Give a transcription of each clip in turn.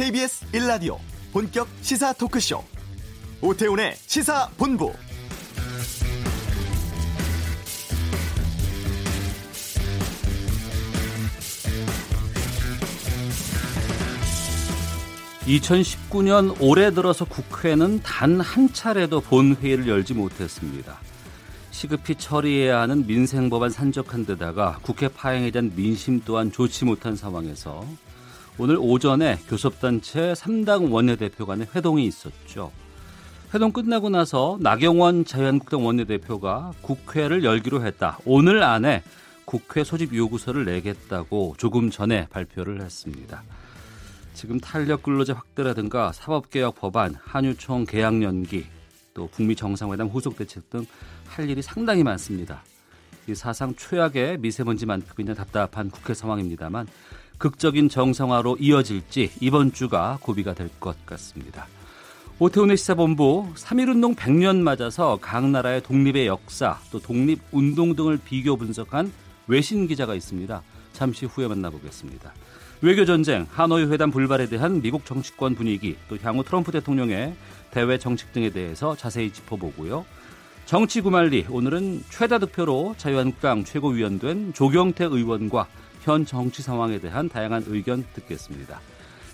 KBS 1라디오 본격 시사 토크쇼 오태훈의 시사본부. (2019년) 올해 들어서 국회는 단 한 차례도 본회의를 열지 못했습니다. 시급히 처리해야 하는 민생법안 산적한 데다가 국회 파행에 대한 민심 또한 좋지 못한 상황에서 오늘 오전에 교섭단체 3당 원내대표 간의 회동이 있었죠. 회동 끝나고 나서 나경원 자유한국당 원내대표가 국회를 열기로 했다. 오늘 안에 국회 소집 요구서를 내겠다고 조금 전에 발표를 했습니다. 지금 탄력 근로자 확대라든가 사법개혁 법안, 한유총 계약 연기, 또 북미 정상회담 후속 대책 등 할 일이 상당히 많습니다. 이 사상 최악의 미세먼지 만큼이나 답답한 국회 상황입니다만 극적인 정상화로 이어질지 이번 주가 고비가 될 것 같습니다. 오태훈의 시사본부 3.1운동 100년 맞아서 각 나라의 독립의 역사 또 독립운동 등을 비교 분석한 외신 기자가 있습니다. 잠시 후에 만나보겠습니다. 외교전쟁, 하노이 회담 불발에 대한 미국 정치권 분위기 또 향후 트럼프 대통령의 대외 정책 등에 대해서 자세히 짚어보고요. 정치구말리, 오늘은 최다 득표로 자유한국당 최고위원 된 조경태 의원과 현 정치 상황에 대한 다양한 의견 듣겠습니다.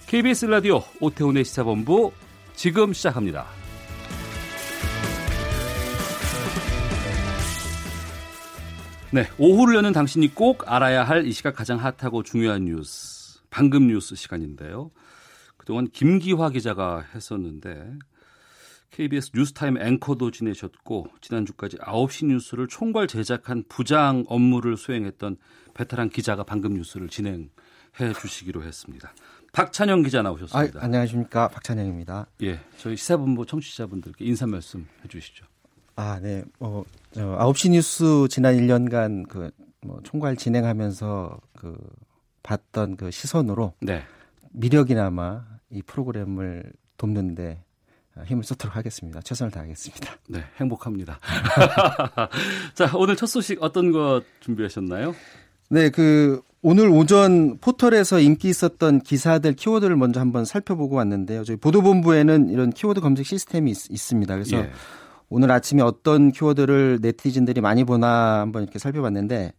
KBS 라디오 오태훈의 시사본부 지금 시작합니다. 네, 오후를 여는 당신이 꼭 알아야 할 이 시각 가장 핫하고 중요한 뉴스, 방금 뉴스 시간인데요. 그동안 김기화 기자가 했었는데 KBS 뉴스타임 앵커도 지내셨고 지난주까지 9시 뉴스를 총괄 제작한 부장 업무를 수행했던 베테랑 기자가 방금 뉴스를 진행해 주시기로 했습니다. 박찬영 기자 나오셨습니다. 안녕하십니까, 박찬영입니다. 예, 저희 시사본부 청취자분들께 인사 말씀해 주시죠. 아, 네. 9시 뉴스 지난 1년간 총괄 진행하면서 봤던 그 시선으로 네. 미력이나마 이 프로그램을 돕는데 힘을 쏟도록 하겠습니다. 최선을 다하겠습니다. 네, 행복합니다. 자, 오늘 첫 소식 어떤 거 준비하셨나요? 네, 오늘 오전 포털에서 인기 있었던 기사들 키워드를 먼저 한번 살펴보고 왔는데요. 저희 보도본부에는 이런 키워드 검색 시스템이 있습니다. 그래서 예. 오늘 아침에 어떤 키워드를 네티즌들이 많이 보나 한번 이렇게 살펴봤는데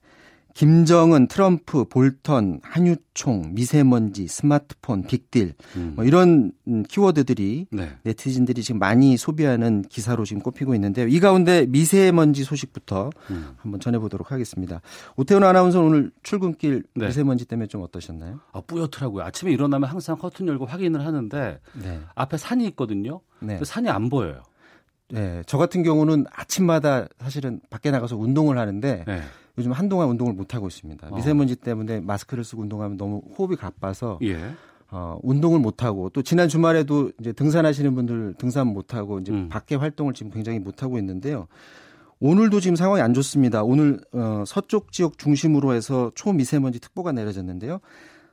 김정은, 트럼프, 볼턴, 한유총, 미세먼지, 스마트폰, 빅딜 뭐 이런 키워드들이 네. 네티즌들이 지금 많이 소비하는 기사로 지금 꼽히고 있는데요. 이 가운데 미세먼지 소식부터 한번 전해보도록 하겠습니다. 오태훈 아나운서는 오늘 출근길 네. 미세먼지 때문에 좀 어떠셨나요? 아, 뿌옇더라고요. 아침에 일어나면 항상 커튼 열고 확인을 하는데 네. 앞에 산이 있거든요. 네. 산이 안 보여요. 네, 저 같은 경우는 아침마다 사실은 밖에 나가서 운동을 하는데 네. 요즘 한동안 운동을 못하고 있습니다. 미세먼지 때문에 마스크를 쓰고 운동하면 너무 호흡이 가빠서 예. 운동을 못하고 또 지난 주말에도 이제 등산하시는 분들 등산 못하고 이제 밖에 활동을 지금 굉장히 못하고 있는데요. 오늘도 지금 상황이 안 좋습니다. 오늘 서쪽 지역 중심으로 해서 초미세먼지 특보가 내려졌는데요.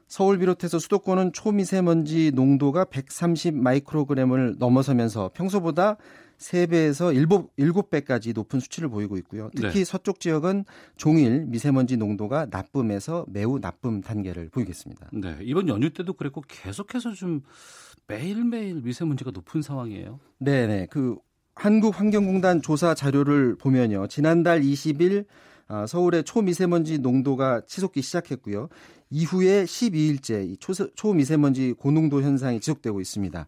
서울 비롯해서 수도권은 초미세먼지 농도가 130 마이크로그램을 넘어서면서 평소보다 3배에서 7배까지 높은 수치를 보이고 있고요. 특히 네. 서쪽 지역은 종일 미세먼지 농도가 나쁨에서 매우 나쁨 단계를 보이겠습니다. 네, 이번 연휴 때도 그랬고 계속해서 좀 매일매일 미세먼지가 높은 상황이에요. 네. 한국환경공단 조사 자료를 보면요. 지난달 20일 서울의 초미세먼지 농도가 치솟기 시작했고요. 이후에 12일째 이 초미세먼지 고농도 현상이 지속되고 있습니다.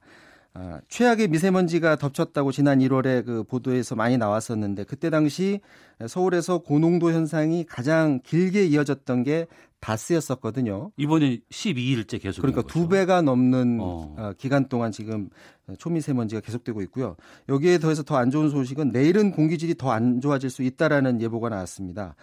최악의 미세먼지가 덮쳤다고 지난 1월에 그 보도에서 많이 나왔었는데 그때 당시 서울에서 고농도 현상이 가장 길게 이어졌던 게 다스였었거든요. 이번에 12일째 계속. 그러니까 2배가 넘는 기간 동안 지금 초미세먼지가 계속되고 있고요. 여기에 더해서 더 안 좋은 소식은 내일은 공기질이 더 안 좋아질 수 있다라는 예보가 나왔습니다.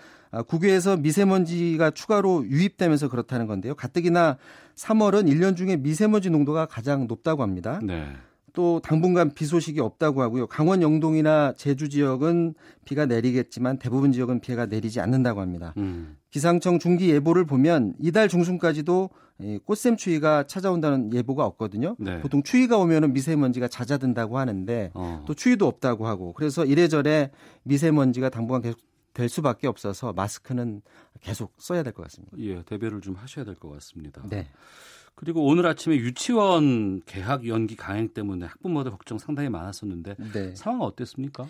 국외에서 미세먼지가 추가로 유입되면서 그렇다는 건데요. 가뜩이나 3월은 1년 중에 미세먼지 농도가 가장 높다고 합니다. 네. 또 당분간 비 소식이 없다고 하고요. 강원 영동이나 제주 지역은 비가 내리겠지만 대부분 지역은 비가 내리지 않는다고 합니다. 기상청 중기 예보를 보면 이달 중순까지도 꽃샘추위가 찾아온다는 예보가 없거든요. 네. 보통 추위가 오면은 미세먼지가 잦아든다고 하는데 또 추위도 없다고 하고 그래서 이래저래 미세먼지가 당분간 계속 될 수밖에 없어서 마스크는 계속 써야 될 것 같습니다. 예, 대비를 좀 하셔야 될 것 같습니다. 네. 그리고 오늘 아침에 유치원 개학 연기 강행 때문에 학부모들 걱정 상당히 많았었는데 네. 상황은 어땠습니까?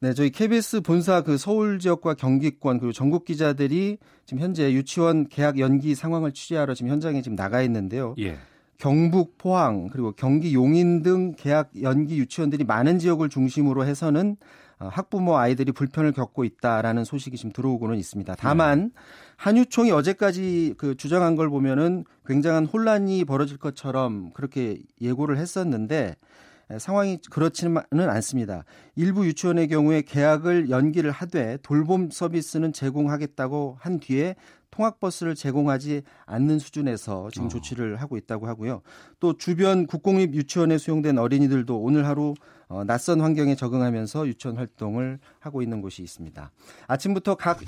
네, 저희 KBS 본사 그 서울 지역과 경기권 그리고 전국 기자들이 지금 현재 유치원 개학 연기 상황을 취재하러 지금 현장에 지금 나가 있는데요. 예. 경북, 포항 그리고 경기 용인 등 개학 연기 유치원들이 많은 지역을 중심으로 해서는 학부모 아이들이 불편을 겪고 있다라는 소식이 지금 들어오고는 있습니다. 다만 한유총이 어제까지 그 주장한 걸 보면은 굉장한 혼란이 벌어질 것처럼 그렇게 예고를 했었는데 상황이 그렇지는 않습니다. 일부 유치원의 경우에 개학을 연기를 하되 돌봄 서비스는 제공하겠다고 한 뒤에 통학버스를 제공하지 않는 수준에서 지금 조치를 하고 있다고 하고요. 또 주변 국공립 유치원에 수용된 어린이들도 오늘 하루 낯선 환경에 적응하면서 유치원 활동을 하고 있는 곳이 있습니다. 아침부터 각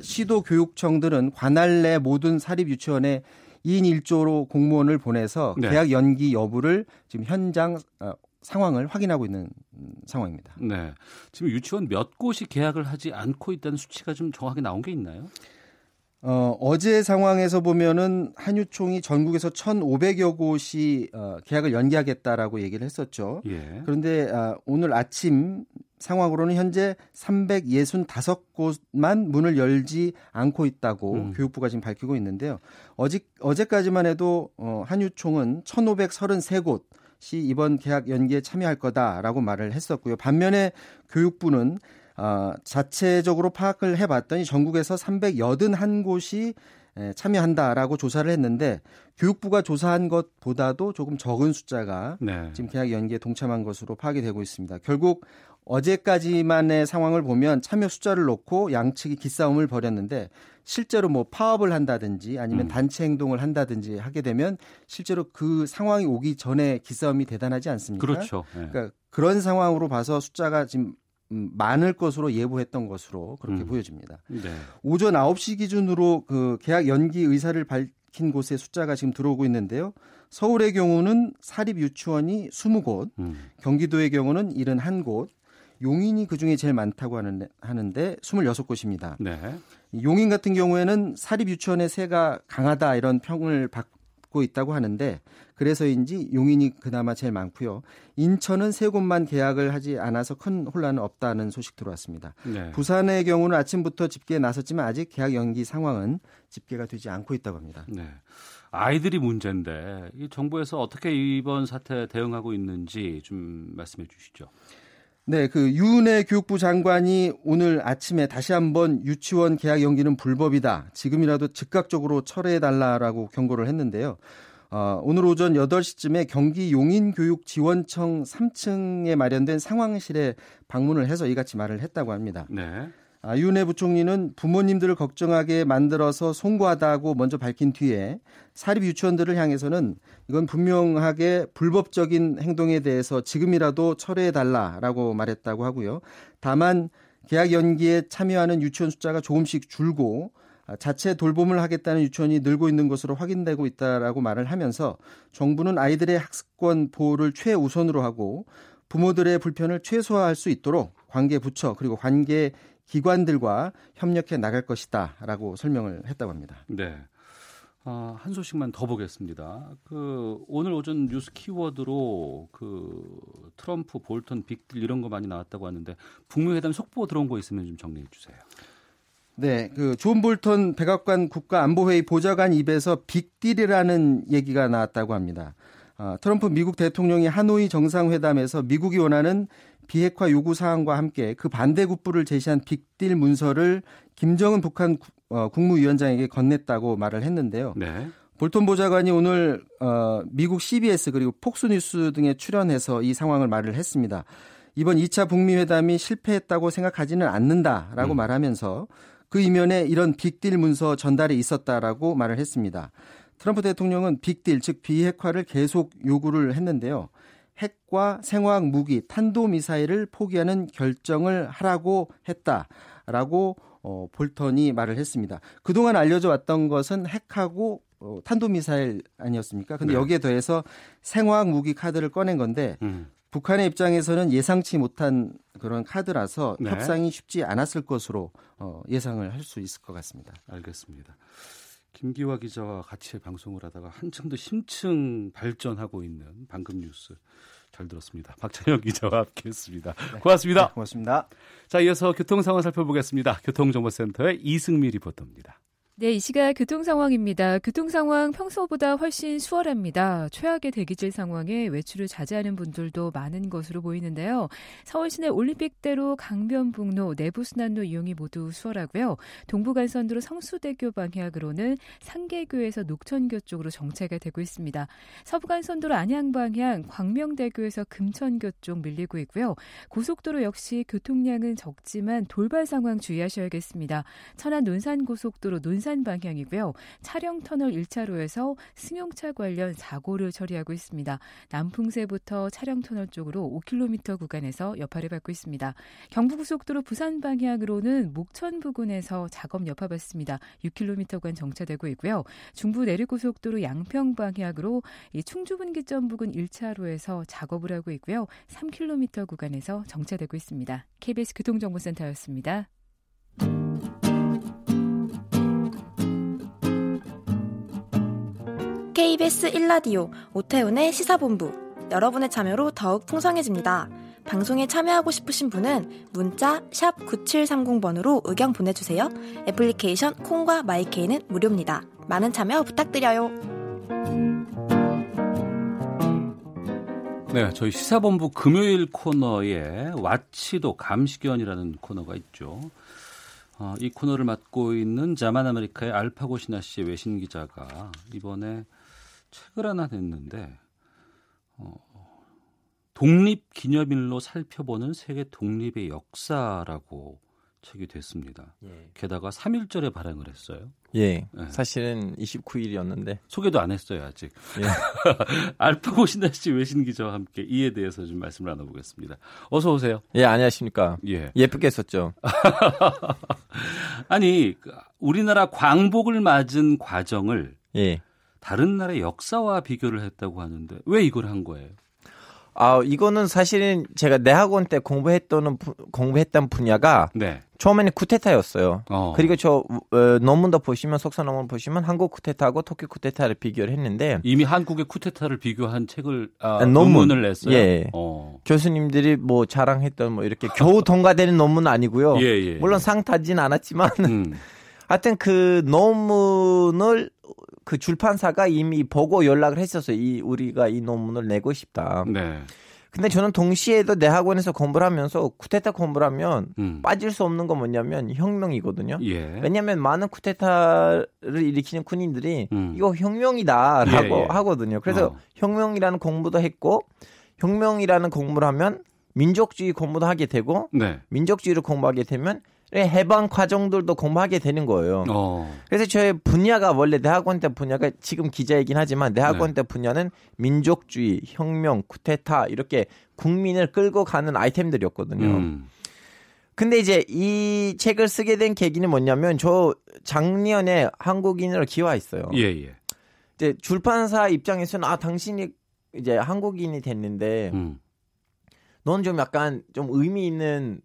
시도 교육청들은 관할 내 모든 사립 유치원에 2인 1조로 공무원을 보내서 개학 연기 여부를 지금 현장 상황을 확인하고 있는 상황입니다. 네, 지금 유치원 몇 곳이 개학을 하지 않고 있다는 수치가 좀 정확하게 나온 게 있나요? 어제 상황에서 보면은 한유총이 전국에서 1,500여 곳이 개학을 연기하겠다라고 얘기를 했었죠. 예. 그런데 오늘 아침 상황으로는 현재 365곳만 문을 열지 않고 있다고 교육부가 지금 밝히고 있는데요. 어제까지만 해도 한유총은 1,533곳이 이번 개학 연기에 참여할 거다라고 말을 했었고요. 반면에 교육부는 자체적으로 파악을 해봤더니 전국에서 381곳이 참여한다라고 조사를 했는데 교육부가 조사한 것보다도 조금 적은 숫자가 네. 지금 개학 연기에 동참한 것으로 파악이 되고 있습니다. 결국 어제까지만의 상황을 보면 참여 숫자를 놓고 양측이 기싸움을 벌였는데 실제로 뭐 파업을 한다든지 아니면 단체 행동을 한다든지 하게 되면 실제로 그 상황이 오기 전에 기싸움이 대단하지 않습니까? 그렇죠. 네. 그러니까 그런 상황으로 봐서 숫자가 지금 많을 것으로 예보했던 것으로 그렇게 보여집니다. 네. 오전 9시 기준으로 그 개학 연기 의사를 밝힌 곳의 숫자가 지금 들어오고 있는데요. 서울의 경우는 사립 유치원이 20곳, 경기도의 경우는 71곳, 용인이 그중에 제일 많다고 하는데 26곳입니다. 네. 용인 같은 경우에는 사립 유치원의 세가 강하다 이런 평을 받고 있다고 하는데 그래서인지 용인이 그나마 제일 많고요. 인천은 3곳만 개학을 하지 않아서 큰 혼란은 없다는 소식 들어왔습니다. 네. 부산의 경우는 아침부터 집계에 나섰지만 아직 개학 연기 상황은 집계가 되지 않고 있다고 합니다. 네. 아이들이 문제인데 이 정부에서 어떻게 이번 사태에 대응하고 있는지 좀 말씀해 주시죠. 네, 그 유은혜 교육부 장관이 오늘 아침에 다시 한번 유치원 개학 연기는 불법이다. 지금이라도 즉각적으로 철회해달라라고 경고를 했는데요. 오늘 오전 8시쯤에 경기 용인교육지원청 3층에 마련된 상황실에 방문을 해서 이같이 말을 했다고 합니다. 네. 유은혜 부총리는 부모님들을 걱정하게 만들어서 송구하다고 먼저 밝힌 뒤에 사립 유치원들을 향해서는 이건 분명하게 불법적인 행동에 대해서 지금이라도 철회해달라라고 말했다고 하고요. 다만 개학 연기에 참여하는 유치원 숫자가 조금씩 줄고 자체 돌봄을 하겠다는 유치원이 늘고 있는 것으로 확인되고 있다라고 말을 하면서 정부는 아이들의 학습권 보호를 최우선으로 하고 부모들의 불편을 최소화할 수 있도록 관계 부처 그리고 관계 기관들과 협력해 나갈 것이다 라고 설명을 했다고 합니다. 네, 한 소식만 더 보겠습니다. 오늘 오전 뉴스 키워드로 트럼프, 볼턴, 빅딜 이런 거 많이 나왔다고 하는데 북미회담 속보 들어온 거 있으면 좀 정리해 주세요. 네, 존 볼턴 백악관 국가안보회의 보좌관 입에서 빅딜이라는 얘기가 나왔다고 합니다. 트럼프 미국 대통령이 하노이 정상회담에서 미국이 원하는 비핵화 요구 사항과 함께 그 반대 국부를 제시한 빅딜 문서를 김정은 북한 국무위원장에게 건넸다고 말을 했는데요. 네. 볼턴 보좌관이 오늘 미국 CBS 그리고 폭스뉴스 등에 출연해서 이 상황을 말을 했습니다. 이번 2차 북미 회담이 실패했다고 생각하지는 않는다라고 말하면서 그 이면에 이런 빅딜 문서 전달이 있었다라고 말을 했습니다. 트럼프 대통령은 빅딜, 즉 비핵화를 계속 요구를 했는데요. 핵과 생화학 무기, 탄도미사일을 포기하는 결정을 하라고 했다라고 볼턴이 말을 했습니다. 그동안 알려져 왔던 것은 핵하고 탄도미사일 아니었습니까? 근데 네. 여기에 더해서 생화학 무기 카드를 꺼낸 건데 북한의 입장에서는 예상치 못한 그런 카드라서 네. 협상이 쉽지 않았을 것으로 예상을 할 수 있을 것 같습니다. 알겠습니다. 김기화 기자와 같이 방송을 하다가 한참 더 심층 발전하고 있는 방금 뉴스 잘 들었습니다. 박찬혁 기자와 함께했습니다. 고맙습니다. 네, 고맙습니다. 자, 이어서 교통 상황 살펴보겠습니다. 교통정보센터의 이승미 리포터입니다. 네, 이 시각 교통 상황입니다. 교통 상황 평소보다 훨씬 수월합니다. 최악의 대기질 상황에 외출을 자제하는 분들도 많은 것으로 보이는데요. 서울 시내 올림픽대로 강변북로, 내부순환로 이용이 모두 수월하고요. 동부간선도로 성수대교 방향으로는 상계교에서 녹천교 쪽으로 정체가 되고 있습니다. 서부간선도로 안양 방향, 광명대교에서 금천교 쪽 밀리고 있고요. 고속도로 역시 교통량은 적지만 돌발 상황 주의하셔야겠습니다. 천안 논산고속도로 논산 방향이고요. 차량터널 1차로에서 승용차 관련 사고를 처리하고 있습니다. 남풍세부터 차량터널 쪽으로 5km 구간에서 여파를 받고 있습니다. 경부고속도로 부산 방향으로는 목천 부근에서 작업 여파 받습니다. 6km 구간 정체되고 있고요. 중부 내륙고속도로 양평 방향으로 충주분기점 부근 1차로에서 작업을 하고 있고요. 3km 구간에서 정체되고 있습니다. KBS 교통정보센터였습니다. KBS 1라디오 오태훈의 시사본부, 여러분의 참여로 더욱 풍성해집니다. 방송에 참여하고 싶으신 분은 문자 샵 9730번으로 의견 보내주세요. 애플리케이션 콩과 마이케이는 무료입니다. 많은 참여 부탁드려요. 네, 저희 시사본부 금요일 코너에 왓치도 감시견이라는 코너가 있죠. 이 코너를 맡고 있는 자만아메리카의 알파고신다 씨의 외신 기자가 이번에 책을 하나 냈는데 독립기념일로 살펴보는 세계 독립의 역사라고 책이 됐습니다. 예. 게다가 3.1절에 발행을 했어요. 예, 예. 사실은 29일이었는데 소개도 안 했어요 아직. 예. 알파고신다 씨 외신 기자와 함께 이에 대해서 좀 말씀을 나눠보겠습니다. 어서 오세요. 예, 안녕하십니까. 예, 예쁘게 썼죠. 아니, 우리나라 광복을 맞은 과정을 예. 다른 나라의 역사와 비교를 했다고 하는데 왜 이걸 한 거예요? 아, 이거는 사실은 제가 대학원 때 공부했던 분야가 네. 처음에는 쿠데타였어요. 그리고 저 논문도 보시면, 석사 논문 보시면 한국 쿠데타하고 터키 쿠데타를 비교를 했는데 이미 한국의 쿠데타를 비교한 책을 논문을 냈어요. 예. 교수님들이 뭐 자랑했던 뭐 이렇게 겨우 통과되는 논문은 아니고요. 예, 예. 물론 상 타진 않았지만 하여튼 그 논문을 그 출판사가 이미 보고 연락을 했었어요. 우리가 이 논문을 내고 싶다. 네. 근데 저는 동시에도 대학원에서 공부를 하면서 쿠데타 공부를 하면 빠질 수 없는 건 뭐냐면 혁명이거든요. 예. 왜냐하면 많은 쿠데타를 일으키는 군인들이 이거 혁명이다라고 예, 예. 하거든요. 그래서 혁명이라는 공부도 했고, 혁명이라는 공부를 하면 민족주의 공부도 하게 되고 네. 민족주의를 공부하게 되면 해방 과정들도 공부하게 되는 거예요. 그래서 저의 분야가 원래 대학원 때 분야가 지금 기자이긴 하지만 대학원 때 분야는 민족주의, 혁명, 쿠데타 이렇게 국민을 끌고 가는 아이템들이었거든요. 근데 이제 이 책을 쓰게 된 계기는 뭐냐면 저 작년에 한국인으로 기화했어요. 예, 예. 이제 출판사 입장에서는 아, 당신이 이제 한국인이 됐는데 넌 좀 약간 좀 의미 있는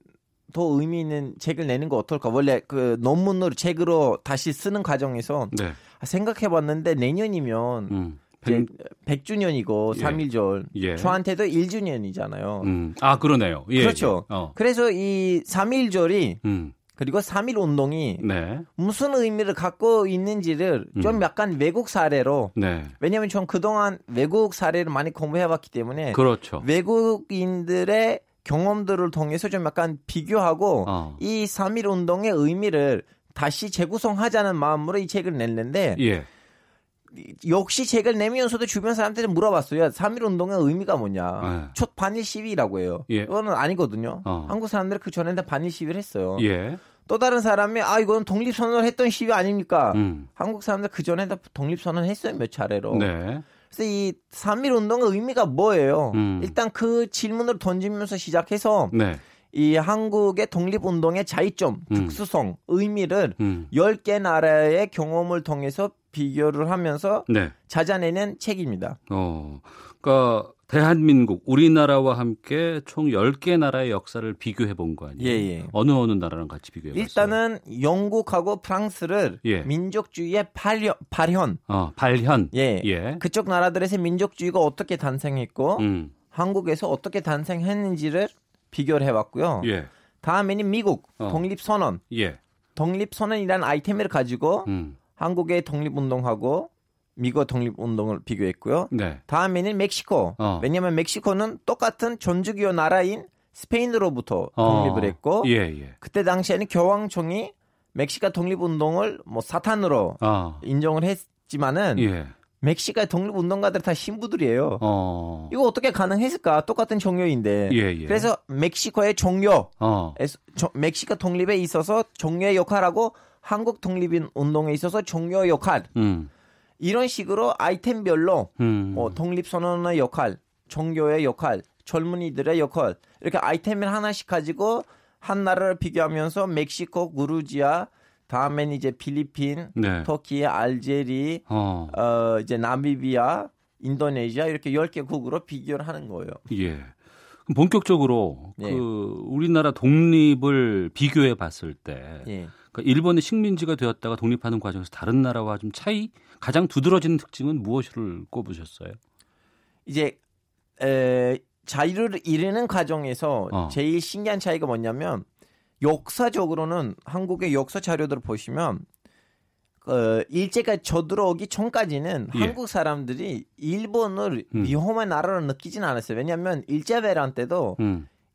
더 의미 있는 책을 내는 거 어떨까? 원래 그 논문으로 책으로 다시 쓰는 과정에서 네. 생각해봤는데 내년이면 100주년이고 3.1절 예. 저한테도 1주년이잖아요. 아, 그러네요. 예, 그렇죠. 예. 그래서 이 3.1절이 그리고 3.1운동이 네. 무슨 의미를 갖고 있는지를 좀 약간 외국 사례로 네. 왜냐하면 전 그동안 외국 사례를 많이 공부해봤기 때문에 그렇죠. 외국인들의 경험들을 통해서 좀 약간 비교하고 이 3.1 운동의 의미를 다시 재구성하자는 마음으로 이 책을 냈는데 예. 역시 책을 내면서도 주변 사람들이 물어봤어요. 3.1 운동의 의미가 뭐냐. 예. 첫 반일 시위라고 해요. 예. 그거는 아니거든요. 한국 사람들은 그 전에는 반일 시위를 했어요. 예. 또 다른 사람이 아, 이건 독립선언을 했던 시위 아닙니까. 한국 사람들 그 전에는 독립선언을 했어요. 몇 차례로. 네. 그래서 이 3.1 운동의 의미가 뭐예요? 일단 그 질문을 던지면서 시작해서 네. 이 한국의 독립운동의 차이점, 특수성, 의미를 10개 나라의 경험을 통해서 비교를 하면서 네. 찾아내는 책입니다. 그러니까 대한민국, 우리나라와 함께 총 10개 나라의 역사를 비교해 본 거 아니에요? 예. 어느 나라랑 같이 비교해 봤어요? 일단은 영국하고 프랑스를 예. 민족주의의 발현. 발현. 예. 그쪽 나라들에서 민족주의가 어떻게 탄생했고 한국에서 어떻게 탄생했는지를 비교를 해봤고요. 예. 다음에는 미국 독립선언. 예. 독립선언이라는 아이템을 가지고 한국의 독립운동하고 미국 독립운동을 비교했고요. 네. 다음에는 멕시코. 왜냐하면 멕시코는 똑같은 존주교 나라인 스페인으로부터 독립을 했고 예. 그때 당시에는 교황청이 멕시카 독립운동을 사탄으로 인정을 했지만은 예. 멕시카의 독립운동가들 다 신부들이에요. 이거 어떻게 가능했을까? 똑같은 종교인데. 예. 그래서 멕시코의 종교, 멕시카 독립에 있어서 종교의 역할하고 한국 독립운동에 있어서 종교의 역할. 이런 식으로 아이템별로 독립선언의 역할, 종교의 역할, 젊은이들의 역할 이렇게 아이템을 하나씩 가지고 한 나라를 비교하면서 멕시코, 그루지아, 다음엔 이제 필리핀, 네. 터키, 알제리, 이제 나미비아, 인도네시아 이렇게 10개 국으로 비교를 하는 거예요. 예. 그럼 본격적으로 예. 우리나라 독립을 비교해 봤을 때 예. 그러니까 일본의 식민지가 되었다가 독립하는 과정에서 다른 나라와 좀 차이, 가장 두드러지는 특징은 무엇을 꼽으셨어요? 이제 자유를 이루는 과정에서 제일 신기한 차이가 뭐냐면 역사적으로는 한국의 역사 자료들을 보시면 일제가 저들어오기 전까지는 예. 한국 사람들이 일본을 위험한 나라로 느끼진 않았어요. 왜냐하면 일제 배란 때도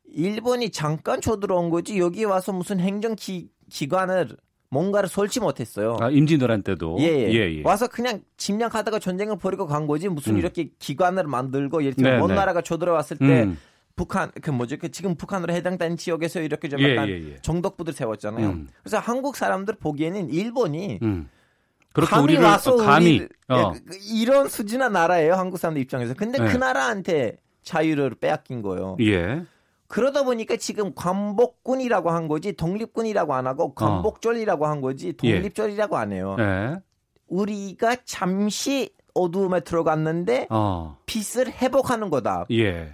일본이 잠깐 저들어온 거지 여기 와서 무슨 행정기관을 뭔가를 설치 못했어요. 임진왜란 때도 예. 와서 그냥 침략하다가 전쟁을 벌이고 간 거지 무슨 이렇게 기관을 만들고 예를 들면 먼 나라가 저들어왔을 때 북한 지금 북한으로 해당되는 지역에서 이렇게 좀 약간 정독부들 세웠잖아요. 그래서 한국 사람들 보기에는 일본이 감히 와서 이런 수준의 나라예요. 한국 사람들 입장에서. 근데 그 나라한테 자유를 빼앗긴 거예요. 예. 그러다 보니까 지금 관복군이라고 한 거지 독립군이라고 안 하고 관복절이라고 한 거지 독립절이라고 안 해요. 예. 우리가 잠시 어두움에 들어갔는데 빛을 회복하는 거다. 예.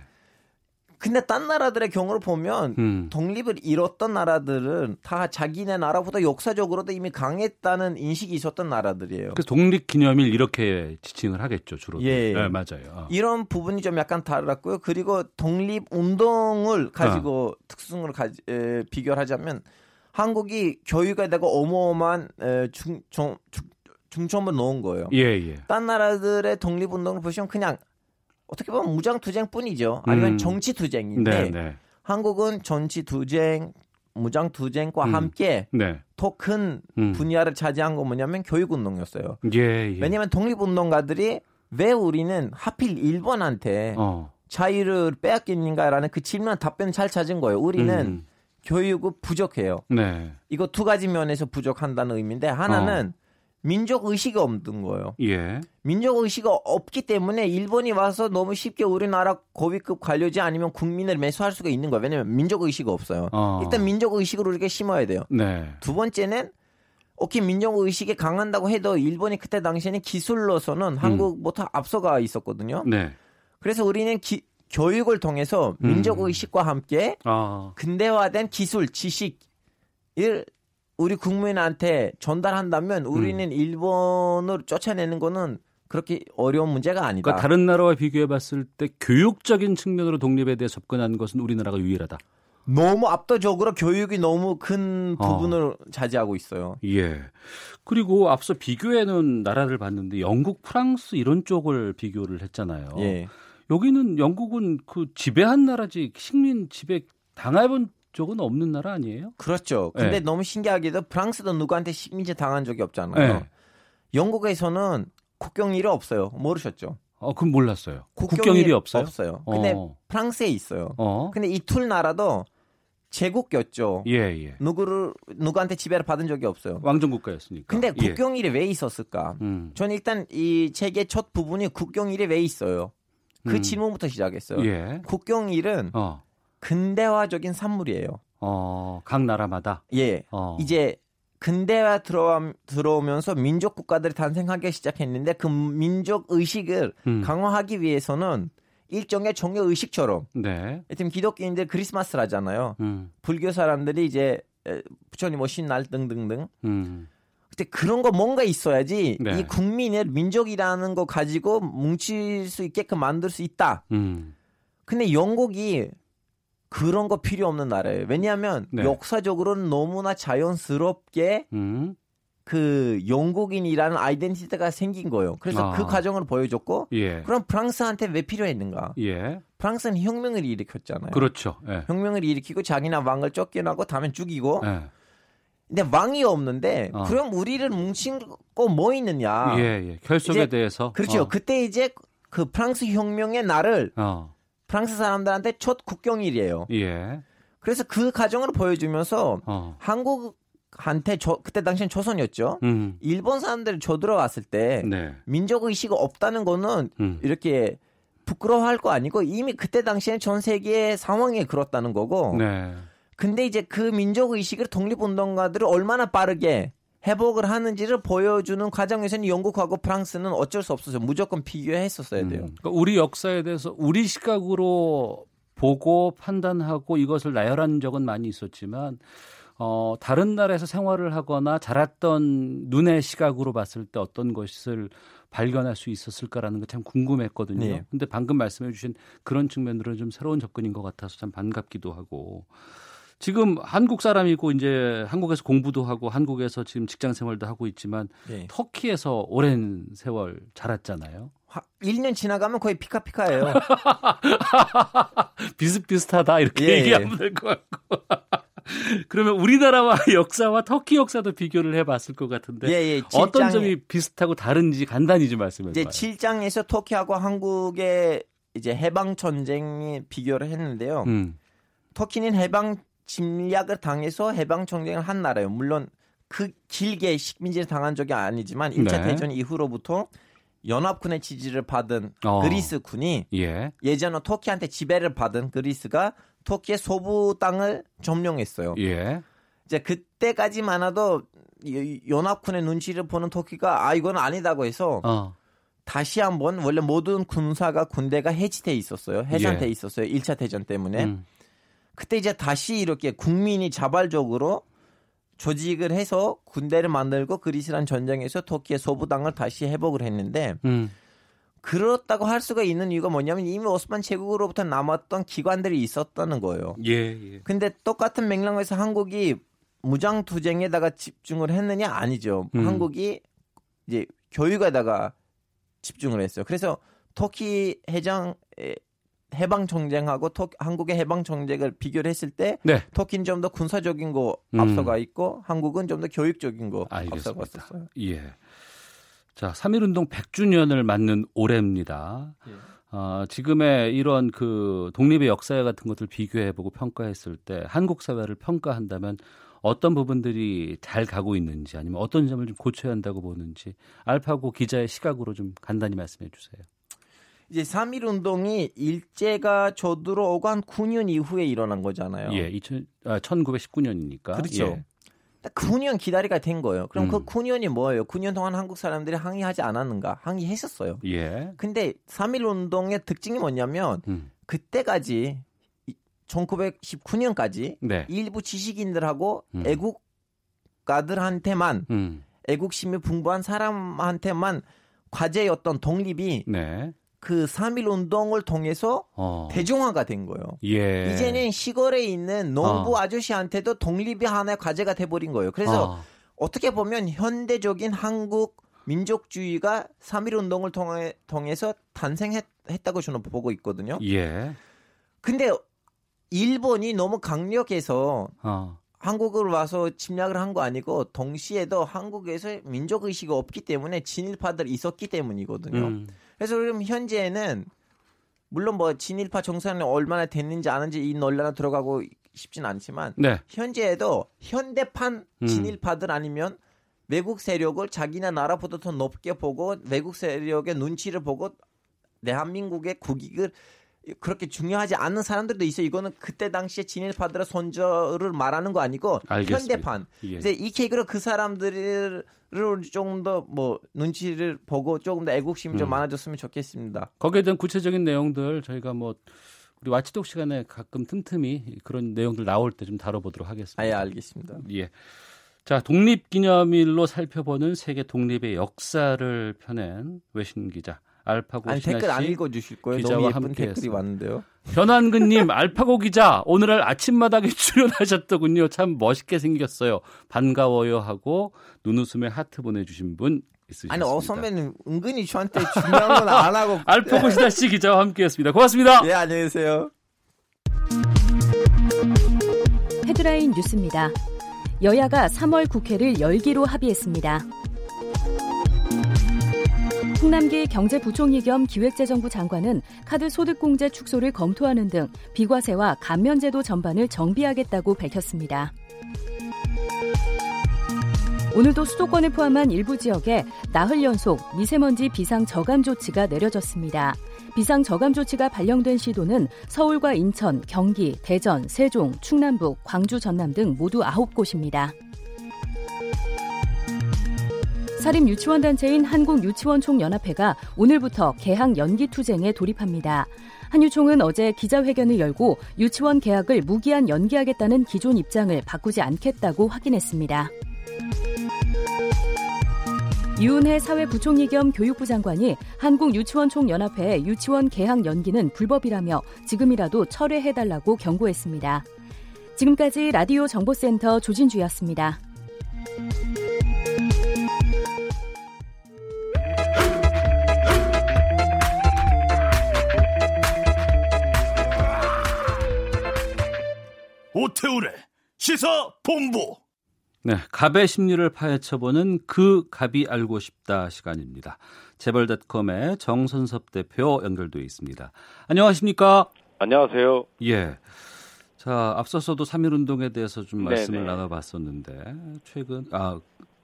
근데 딴 나라들의 경우를 보면 독립을 잃었던 나라들은 다 자기네 나라보다 역사적으로도 이미 강했다는 인식이 있었던 나라들이에요. 그래서 독립기념일 이렇게 지칭을 하겠죠. 주로. 예. 네, 맞아요. 이런 부분이 좀 약간 달랐고요. 그리고 독립운동을 가지고 특성을 비교하자면 한국이 교육에 대고 어마어마한 중점을 놓은 거예요. 예. 딴 나라들의 독립운동을 보시면 그냥 어떻게 보면 무장투쟁뿐이죠. 아니면 정치투쟁인데 네. 한국은 정치투쟁, 무장투쟁과 함께 더 큰 분야를 차지한 건 뭐냐면 교육운동이었어요. 예. 왜냐하면 독립운동가들이 왜 우리는 하필 일본한테 자유를 빼앗기는가라는 그 질문 답변을 잘 찾은 거예요. 우리는 교육은 부족해요. 네. 이거 두 가지 면에서 부족한다는 의미인데 하나는 민족 의식이 없는 거예요. 예. 민족 의식이 없기 때문에 일본이 와서 너무 쉽게 우리나라 고위급 관료지 아니면 국민을 매수할 수가 있는 거예요. 왜냐하면 민족 의식이 없어요. 일단 민족 의식으로 이렇게 심어야 돼요. 네. 두 번째는 오케이 민족 의식이 강한다고 해도 일본이 그때 당시에는 기술로서는 한국보다 앞서가 있었거든요. 네. 그래서 우리는 교육을 통해서 민족 의식과 함께 근대화된 기술, 지식을 우리 국민한테 전달한다면 우리는 일본을 쫓아내는 거는 그렇게 어려운 문제가 아니다. 그러니까 다른 나라와 비교해봤을 때 교육적인 측면으로 독립에 대해 접근하는 것은 우리나라가 유일하다. 너무 압도적으로 교육이 너무 큰 부분을 차지하고 있어요. 예. 그리고 앞서 비교해놓은 나라를 봤는데 영국, 프랑스 이런 쪽을 비교를 했잖아요. 예. 여기는 영국은 그 지배한 나라지 식민 지배 당해본 쪽은 없는 나라 아니에요? 그렇죠. 근데 네. 너무 신기하게도 프랑스도 누구한테 식민지 당한 적이 없잖아요. 네. 영국에서는 국경일이 없어요. 모르셨죠? 그건 몰랐어요. 국경일이 없어요? 근데 프랑스에 있어요. 근데 이 둘 나라도 제국이었죠. 예. 누구한테 지배를 받은 적이 없어요. 왕정국가였으니까. 근데 국경일이 왜 있었을까? 저는 일단 이 책의 첫 부분이 국경일이 왜 있어요? 그 질문부터 시작했어요. 예. 국경일은 근대화적인 산물이에요. 각 나라마다? 예. 이제 근대화 들어오면서 민족 국가들이 탄생하기 시작했는데 그 민족 의식을 강화하기 위해서는 일종의 종교 의식처럼 네. 지금 기독교인들 크리스마스를 하잖아요. 불교 사람들이 이제 부처님 오신 날 등등등. 근데 그런 거 뭔가 있어야지 네. 이 국민의 민족이라는 거 가지고 뭉칠 수 있게끔 만들 수 있다. 근데 영국이 그런 거 필요 없는 나라예요. 왜냐하면 네. 역사적으로는 너무나 자연스럽게 그 영국인이라는 아이덴티티가 생긴 거예요. 그래서 그 과정을 보여줬고 예. 그럼 프랑스한테 왜 필요했는가? 예. 프랑스는 혁명을 일으켰잖아요. 그렇죠. 예. 혁명을 일으키고 자기나 왕을 쫓겨나고 다음엔 죽이고 예. 근데 왕이 없는데 그럼 우리를 뭉친 거 뭐 있느냐? 예. 결속에 이제, 대해서. 그렇죠. 그때 이제 그 프랑스 혁명의 날을 프랑스 사람들한테 첫 국경일이에요. 예. 그래서 그 과정을 보여주면서 한국한테 그때 당시엔 조선이었죠. 일본 사람들이 쳐들어왔을 때 네. 민족의식이 없다는 거는 이렇게 부끄러워할 거 아니고 이미 그때 당시엔 전 세계의 상황이 그렇다는 거고 네. 근데 이제 그 민족의식을 독립운동가들을 얼마나 빠르게 회복을 하는지를 보여주는 과정에서는 영국하고 프랑스는 어쩔 수 없었어요. 무조건 비교했었어야 돼요. 그러니까 우리 역사에 대해서 우리 시각으로 보고 판단하고 이것을 나열한 적은 많이 있었지만 다른 나라에서 생활을 하거나 자랐던 눈의 시각으로 봤을 때 어떤 것을 발견할 수 있었을까라는 거 참 궁금했거든요. 네. 근데 방금 말씀해 주신 그런 측면으로는 좀 새로운 접근인 것 같아서 참 반갑기도 하고 지금 한국 사람이고 이제 한국에서 공부도 하고 한국에서 지금 직장 생활도 하고 있지만 네. 터키에서 오랜 세월 자랐잖아요. 1년 지나가면 거의 피카피카예요. 비슷비슷하다 이렇게 예. 얘기하면 될 것 같고. 그러면 우리나라와 역사와 터키 역사도 비교를 해봤을 것 같은데 예. 어떤 점이 비슷하고 다른지 간단히 좀 말씀해 주세요. 7장에서 터키하고 한국의 이제 해방전쟁이 비교를 했는데요. 터키는 해방 침략을 당해서 해방 전쟁을 한 나라예요. 물론 그 길게 식민지를 당한 적이 아니지만 1차 네. 대전 이후로부터 연합군의 지지를 받은 그리스 군이 예. 예전에 터키한테 지배를 받은 그리스가 터키의 소부 땅을 점령했어요. 예. 이제 그때까지만 해도 연합군의 눈치를 보는 터키가 이건 아니다고 해서 다시 한번 원래 모든 군대가 해체돼 있었어요. 해산돼 예. 있었어요. 1차 대전 때문에. 그때 이제 다시 이렇게 국민이 자발적으로 조직을 해서 군대를 만들고 그리스란 전쟁에서 터키의 소부당을 다시 회복을 했는데 그렇다고 할 수가 있는 이유가 뭐냐면 이미 오스만 제국으로부터 남았던 기관들이 있었다는 거예요. 예. 근데 똑같은 맥락에서 한국이 무장투쟁에다가 집중을 했느냐? 아니죠. 한국이 이제 교육에다가 집중을 했어요. 그래서 터키 해방전쟁하고 한국의 해방전쟁을 비교를 했을 때 네. 터키는 좀 더 군사적인 거 앞서가 있고 한국은 좀 더 교육적인 거 앞서가 있었어요. 예. 자, 3.1운동 100주년을 맞는 올해입니다. 예. 지금의 이런 그 독립의 역사 같은 것들 비교해보고 평가했을 때 한국 사회를 평가한다면 어떤 부분들이 잘 가고 있는지 아니면 어떤 점을 좀 고쳐야 한다고 보는지 알파고 기자의 시각으로 좀 간단히 말씀해 주세요. 이제 3.1운동이 일제가 저들어오고 한 9년 이후에 일어난 거잖아요. 예, 1919년이니까. 그렇죠. 예. 9년 기다리가 된 거예요. 그럼 그 9년이 뭐예요? 9년 동안 한국 사람들이 항의하지 않았는가? 항의했었어요. 예. 근데 3.1운동의 특징이 뭐냐면 그때까지 1919년까지 네. 일부 지식인들하고 애국가들한테만 애국심이 풍부한 사람한테만 과제였던 독립이 네. 그 3.1운동을 통해서 대중화가 된 거예요. 예. 이제는 시골에 있는 농부 아저씨한테도 독립이 하나의 과제가 돼버린 거예요. 그래서 어떻게 보면 현대적인 한국 민족주의가 3.1운동을 통해서 탄생했다고 저는 보고 있거든요. 예. 근데 일본이 너무 강력해서 한국으로 와서 침략을 한 거 아니고 동시에도 한국에서 민족의식이 없기 때문에 진일파들이 있었기 때문이거든요. 그래서 그럼 현재는 물론 뭐 진일파 정산이 얼마나 됐는지 아는지 이 논란에 들어가고 싶진 않지만 네. 현재에도 현대판 진일파들 아니면 외국 세력을 자기네 나라보다 더 높게 보고 외국 세력의 눈치를 보고 대한민국의 국익을 그렇게 중요하지 않은 사람들도 있어. 이거는 그때 당시에 진일파들의 손절을 말하는 거 아니고 알겠습니다. 현대판. 예. 이제 이 케이크로 그 사람들을 조금 더 뭐 눈치를 보고 조금 더 애국심이 좀 많아졌으면 좋겠습니다. 거기에 대한 구체적인 내용들 저희가 뭐 우리 와치독 시간에 가끔 틈틈이 그런 내용들 나올 때 좀 다뤄보도록 하겠습니다. 아, 예, 알겠습니다. 예. 자, 독립기념일로 살펴보는 세계 독립의 역사를 펴낸 외신 기자. 알파고 신다 씨 댓글 안 읽어주실 거예요? 너무 예쁜 댓글이 왔는데요. 변환근님 알파고 기자 오늘날 아침마당에 출연하셨더군요. 참 멋있게 생겼어요. 반가워요 하고 눈웃음에 하트 보내주신 분 있으셨습니다. 아니 선배님 은근히 저한테 중요한 건 안 하고 알파고 신다 씨 기자와 함께했습니다. 고맙습니다. 네 안녕히 계세요. 헤드라인 뉴스입니다. 여야가 3월 국회를 열기로 합의했습니다. 홍남기 경제부총리 겸 기획재정부 장관은 카드 소득공제 축소를 검토하는 등 비과세와 감면제도 전반을 정비하겠다고 밝혔습니다. 오늘도 수도권을 포함한 일부 지역에 나흘 연속 미세먼지 비상저감 조치가 내려졌습니다. 비상저감 조치가 발령된 시도는 서울과 인천, 경기, 대전, 세종, 충남북, 광주, 전남 등 모두 9곳입니다. 사립 유치원단체인 한국유치원총연합회가 오늘부터 개학 연기 투쟁에 돌입합니다. 한유총은 어제 기자회견을 열고 유치원 개학을 무기한 연기하겠다는 기존 입장을 바꾸지 않겠다고 확인했습니다. 유은혜 사회부총리 겸 교육부 장관이 한국유치원총연합회에 유치원 개학 연기는 불법이라며 지금이라도 철회해달라고 경고했습니다. 지금까지 라디오 정보센터 조진주였습니다. 오태훈의 시사본부. 네, 갑의 심리를 파헤쳐보는 그 갑이 알고 싶다 시간입니다. 재벌닷컴의 정선섭 대표 연결돼 있습니다. 안녕하십니까? 안녕하세요. 예. 자, 앞서서도 3.1운동에 대해서 좀 말씀을 네네. 나눠봤었는데 최근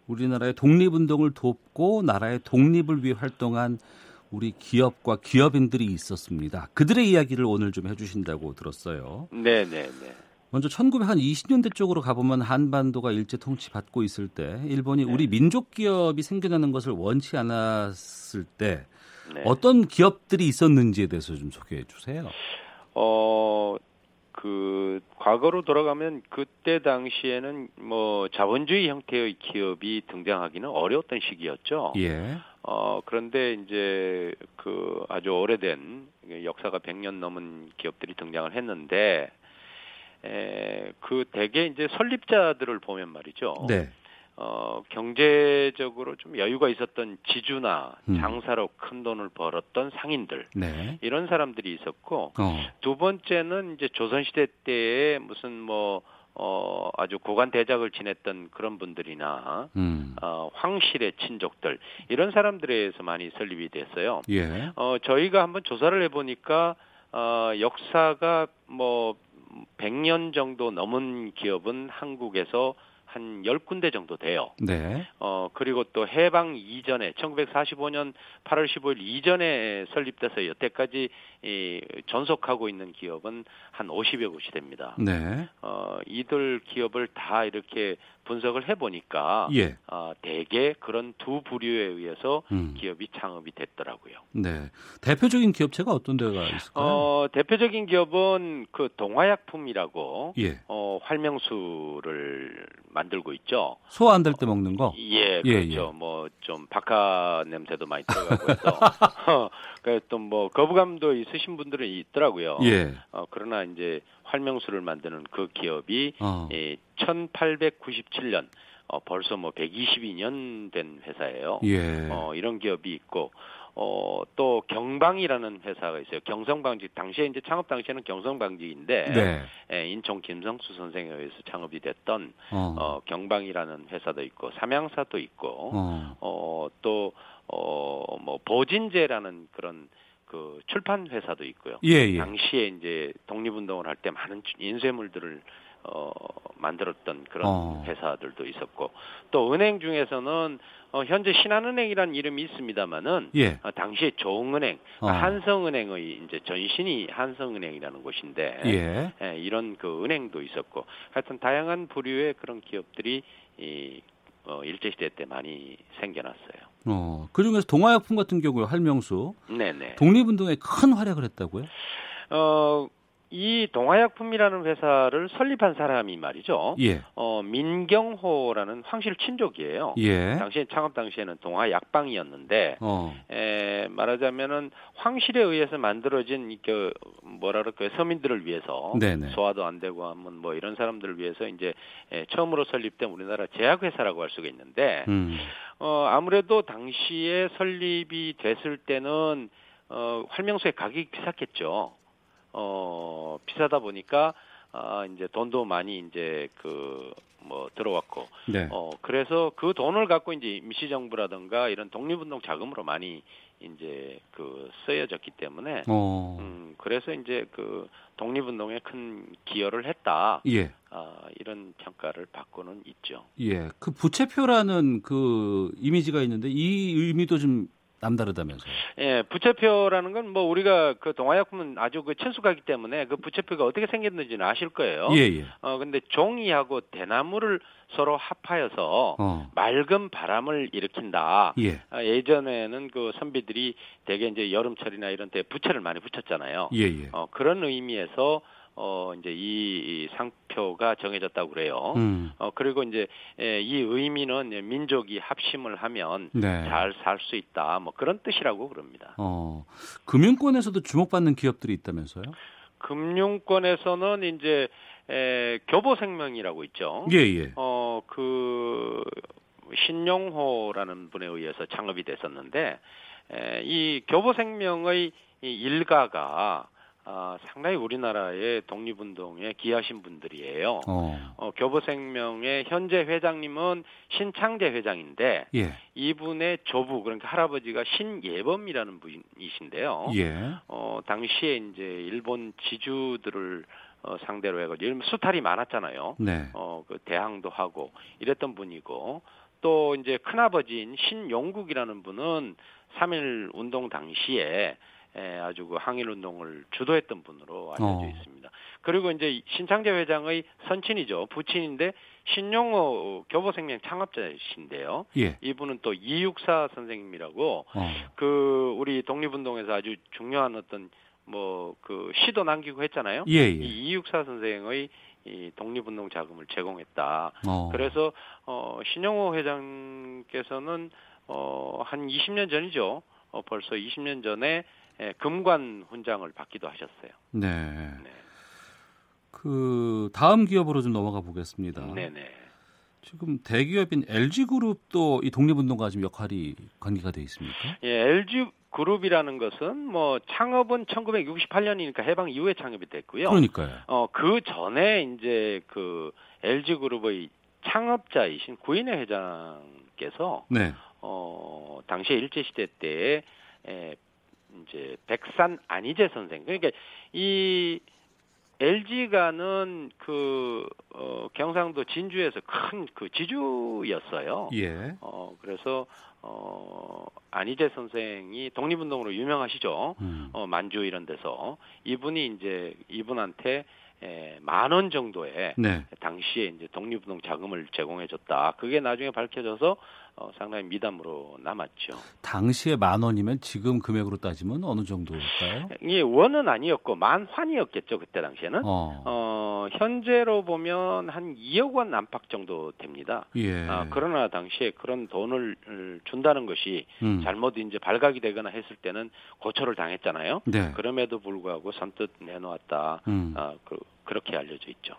우리나라의 독립운동을 돕고 나라의 독립을 위해 활동한 우리 기업과 기업인들이 있었습니다. 그들의 이야기를 오늘 좀 해주신다고 들었어요. 네네네. 먼저 1920년대 쪽으로 가보면 한반도가 일제 통치 받고 있을 때 일본이 네. 우리 민족 기업이 생겨나는 것을 원치 않았을 때 네. 어떤 기업들이 있었는지에 대해서 좀 소개해 주세요. 과거로 돌아가면 그때 당시에는 뭐 자본주의 형태의 기업이 등장하기는 어려웠던 시기였죠. 예. 그런데 이제 그 아주 오래된 역사가 100년 넘은 기업들이 등장을 했는데 그 대개 이제 설립자들을 보면 말이죠. 네. 경제적으로 좀 여유가 있었던 지주나 장사로 큰 돈을 벌었던 상인들 네. 이런 사람들이 있었고 두 번째는 이제 조선시대 때에 무슨 뭐 아주 고관 대작을 지냈던 그런 분들이나 황실의 친족들 이런 사람들에 의해서 많이 설립이 됐어요. 예. 저희가 한번 조사를 해보니까 역사가 뭐 100년 정도 넘은 기업은 한국에서 한 10군데 정도 돼요. 네. 그리고 또 해방 이전에 1945년 8월 15일 이전에 설립돼서 여태까지 존속하고 있는 기업은 한 50여 곳이 됩니다. 네. 이들 기업을 다 이렇게 분석을 해보니까 예. 대개 그런 두 부류에 의해서 기업이 창업이 됐더라고요. 네. 대표적인 기업체가 어떤 데가 있을까요? 대표적인 기업은 그 동화약품이라고 예. 활명수를 만들고 있죠. 소화 안 될 때 먹는 거? 예, 그렇죠. 예. 뭐 좀 바카 냄새도 많이 들어가고 해서 또 뭐 거부감도 있으신 분들은 있더라고요. 예. 그러나 이제 활명수를 만드는 그 기업이 1897년 벌써 뭐 122년 된 회사예요. 예. 이런 기업이 있고 또 경방이라는 회사가 있어요. 경성방직 당시에 이제 창업 당시에는 경성방직인데 네. 인천 김성수 선생에 의해서 창업이 됐던 경방이라는 회사도 있고 삼양사도 있고 또 뭐 보진제라는 그런 그 출판 회사도 있고요. 예, 예. 당시에 이제 독립운동을 할 때 많은 인쇄물들을 만들었던 그런 회사들도 있었고, 또 은행 중에서는 현재 신한은행이라는 이름이 있습니다만은 당시에 조흥은행, 한성은행의 이제 전신이 한성은행이라는 곳인데 이런 그 은행도 있었고, 하여튼 다양한 부류의 그런 기업들이 일제시대 때 많이 생겨났어요. 그중에서 동화약품 같은 경우에 활명수, 독립운동에 큰 활약을 했다고요? 이 동화약품이라는 회사를 설립한 사람이 말이죠. 민경호라는 황실 친족이에요. 당시 창업 당시에는 동화약방이었는데 말하자면은 황실에 의해서 만들어진 그 뭐랄까요, 서민들을 위해서 소화도 안 되고 하면 뭐 이런 사람들을 위해서 이제 처음으로 설립된 우리나라 제약회사라고 할 수가 있는데 아무래도 당시에 설립이 됐을 때는 활명수의 가격이 비쌌겠죠. 비싸다 보니까 이제 돈도 많이 이제 그 뭐 들어왔고, 그래서 그 돈을 갖고 이제 임시정부라든가 이런 독립운동 자금으로 많이 이제 그 쓰여졌기 때문에, 그래서 이제 그 독립운동에 큰 기여를 했다. 이런 평가를 받고는 있죠. 그 부채표라는 그 이미지가 있는데 이 의미도 좀 남다르다면서요? 부채표라는 건 뭐 우리가 그 동화약품은 아주 그 친숙하기 때문에 그 부채표가 어떻게 생겼는지는 아실 거예요. 근데 종이하고 대나무를 서로 합하여서 맑은 바람을 일으킨다. 예전에는 그 선비들이 대개 이제 여름철이나 이런 때 부채를 많이 붙였잖아요. 그런 의미에서 이제 이 상표가 정해졌다고 그래요. 그리고 이제 이 의미는 민족이 합심을 하면 잘 살 수 있다, 뭐 그런 뜻이라고 그럽니다. 금융권에서도 주목받는 기업들이 있다면서요? 금융권에서는 이제 교보생명이라고 있죠. 그 신용호라는 분에 의해서 창업이 됐었는데 이 교보생명의 이 일가가 상당히 우리나라의 독립운동에 기여하신 분들이에요. 교보생명의 현재 회장님은 신창재 회장인데 이분의 조부, 그러니까 할아버지가 신예범이라는 분이신데요. 당시에 이제 일본 지주들을 상대로 해가지고 수탈이 많았잖아요. 그 대항도 하고 이랬던 분이고, 또 이제 큰아버지인 신용국이라는 분은 3.1 운동 당시에 아주 그 항일운동을 주도했던 분으로 알려져 있습니다. 그리고 이제 신창재 회장의 선친이죠. 부친인데 신용호 교보생명 창업자이신데요. 이분은 또 이육사 선생님이라고 그 우리 독립운동에서 아주 중요한 어떤 뭐 그 시도 남기고 했잖아요. 이 이육사 선생의 이 독립운동 자금을 제공했다. 그래서 신용호 회장께서는 한 20년 전이죠. 벌써 20년 전에 금관 훈장을 받기도 하셨어요. 그 다음 기업으로 좀 넘어가 보겠습니다. 지금 대기업인 LG 그룹도 이 독립운동과 지금 역할이 관계가 돼 있습니까? LG 그룹이라는 것은 뭐 창업은 1968년이니까 해방 이후에 창업이 됐고요. 그 전에 이제 그 LG 그룹의 창업자이신 구인회 회장께서 당시에 일제시대 때에 이제 백산 안희재 선생, 그러니까 이 LG가는 그 경상도 진주에서 큰 그 지주였어요. 그래서 안희재 선생이 독립운동으로 유명하시죠. 만주 이런 데서 이분이 이제 이분한테 10,000원 정도의 당시에 이제 독립운동 자금을 제공해줬다. 그게 나중에 밝혀져서 상당히 미담으로 남았죠. 당시에 10,000원이면 지금 금액으로 따지면 어느 정도일까요? 원은 아니었고 10,000환이었겠죠. 그때 당시에는. 현재로 보면 한 2억 원 안팎 정도 됩니다. 그러나 당시에 그런 돈을 준다는 것이 잘못 이제 발각이 되거나 했을 때는 고초를 당했잖아요. 그럼에도 불구하고 선뜻 내놓았다. 그렇게 알려져 있죠.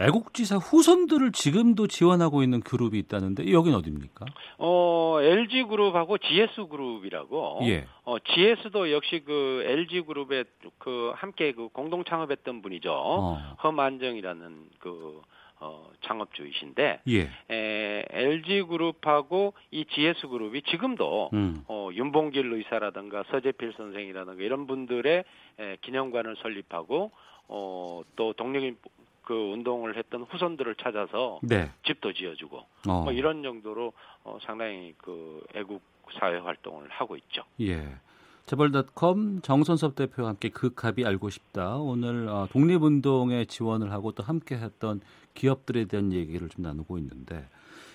애국지사 후손들을 지금도 지원하고 있는 그룹이 있다는데 여긴 어디입니까? LG 그룹하고 GS 그룹이라고. GS도 역시 그 LG 그룹에 그 함께 그 공동 창업했던 분이죠. 허만정이라는 그 창업주이신데 LG 그룹하고 이 GS 그룹이 지금도 윤봉길 의사라든가 서재필 선생이라든가 이런 분들의 기념관을 설립하고 또 독립 그 운동을 했던 후손들을 찾아서 네. 집도 지어주고 뭐 이런 정도로 상당히 그 애국 사회 활동을 하고 있죠. 예. 재벌닷컴 정선섭 대표와 함께 극합이 알고 싶다. 오늘 독립운동에 지원을 하고 또 함께했던 기업들에 대한 얘기를 좀 나누고 있는데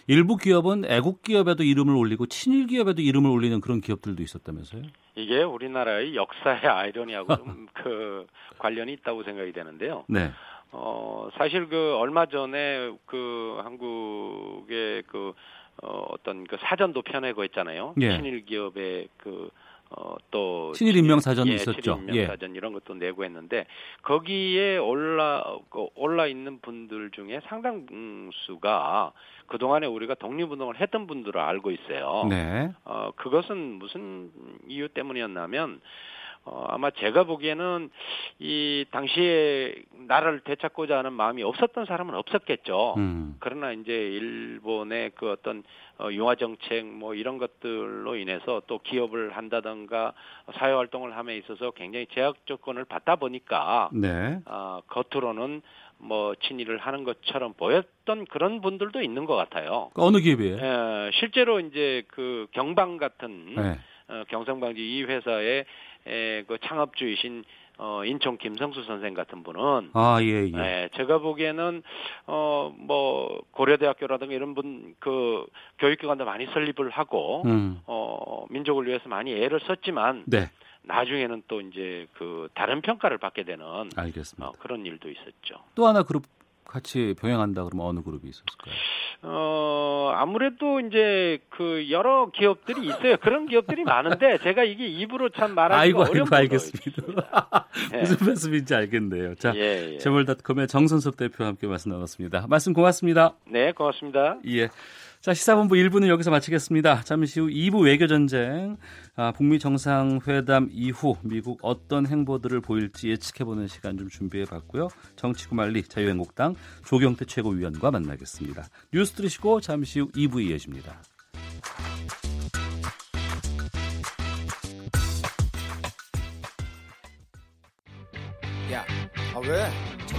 일부 기업은 애국 기업에도 이름을 올리고 친일 기업에도 이름을 올리는 그런 기업들도 있었다면서요? 이게 우리나라의 역사의 아이러니하고 좀 그 관련이 있다고 생각이 되는데요. 네. 사실 그 얼마 전에 그 한국의 그 어떤 그 사전도 펴내고 했잖아요. 예. 친일 기업의 그 또 친일 인명 사전도 있었죠. 친일 인명 사전 이런 것도 내고 했는데 거기에 올라 있는 분들 중에 상당수가 그동안에 우리가 독립운동을 했던 분들을 알고 있어요. 네. 그것은 무슨 이유 때문이었냐면 아마 제가 보기에는 이 당시에 나라를 되찾고자 하는 마음이 없었던 사람은 없었겠죠. 그러나 이제 일본의 그 어떤 융화 정책 뭐 이런 것들로 인해서 또 기업을 한다든가 사회 활동을 함에 있어서 굉장히 제약 조건을 받다 보니까 네. 겉으로는 뭐 친일을 하는 것처럼 보였던 그런 분들도 있는 것 같아요. 어느 기업이에요? 실제로 이제 그 경방 같은 네. 경성방직 이 회사의 그 창업주이신 인천 김성수 선생 같은 분은 제가 보기에는 뭐 고려대학교라든가 이런 분 그 교육기관도 많이 설립을 하고 민족을 위해서 많이 애를 썼지만 네. 나중에는 또 이제 그 다른 평가를 받게 되는 알겠습니다. 그런 일도 있었죠. 또 하나 그룹 같이 병행한다 그러면 어느 그룹이 있었을까요? 아무래도 이제 그 여러 기업들이 있어요. 그런 기업들이 많은데 제가 이게 입으로 참 말하기가 어렵습니다. 알겠습니다. 네. 무슨 말씀인지 알겠네요. 자, 재벌닷컴의 정선섭 대표와 함께 말씀 나눴습니다. 말씀 고맙습니다. 네, 고맙습니다. 예. 자, 시사본부 1부는 여기서 마치겠습니다. 잠시 후 2부 외교전쟁, 북미 정상회담 이후 미국 어떤 행보들을 보일지 예측해보는 시간 좀 준비해봤고요. 정치구말리 자유한국당 조경태 최고위원과 만나겠습니다. 뉴스 들으시고 잠시 후 2부 이어집니다. 야, 왜?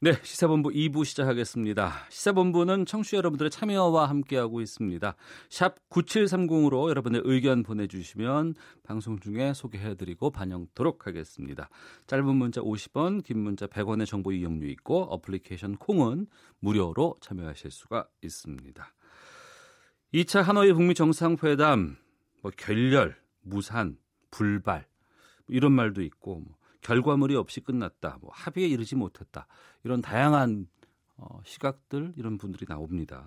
네, 시사본부 2부 시작하겠습니다. 시사본부는 청취자 여러분들의 참여와 함께하고 있습니다. 샵 9730으로 여러분의 의견 보내주시면 방송 중에 소개해드리고 반영토록 하겠습니다. 짧은 문자 50원, 긴 문자 100원의 정보 이용료 있고 어플리케이션 콩은 무료로 참여하실 수가 있습니다. 2차 하노이 북미 정상회담, 뭐 결렬, 무산, 불발 이런 말도 있고 결과물이 없이 끝났다, 뭐 합의에 이르지 못했다, 이런 다양한 시각들, 이런 분들이 나옵니다.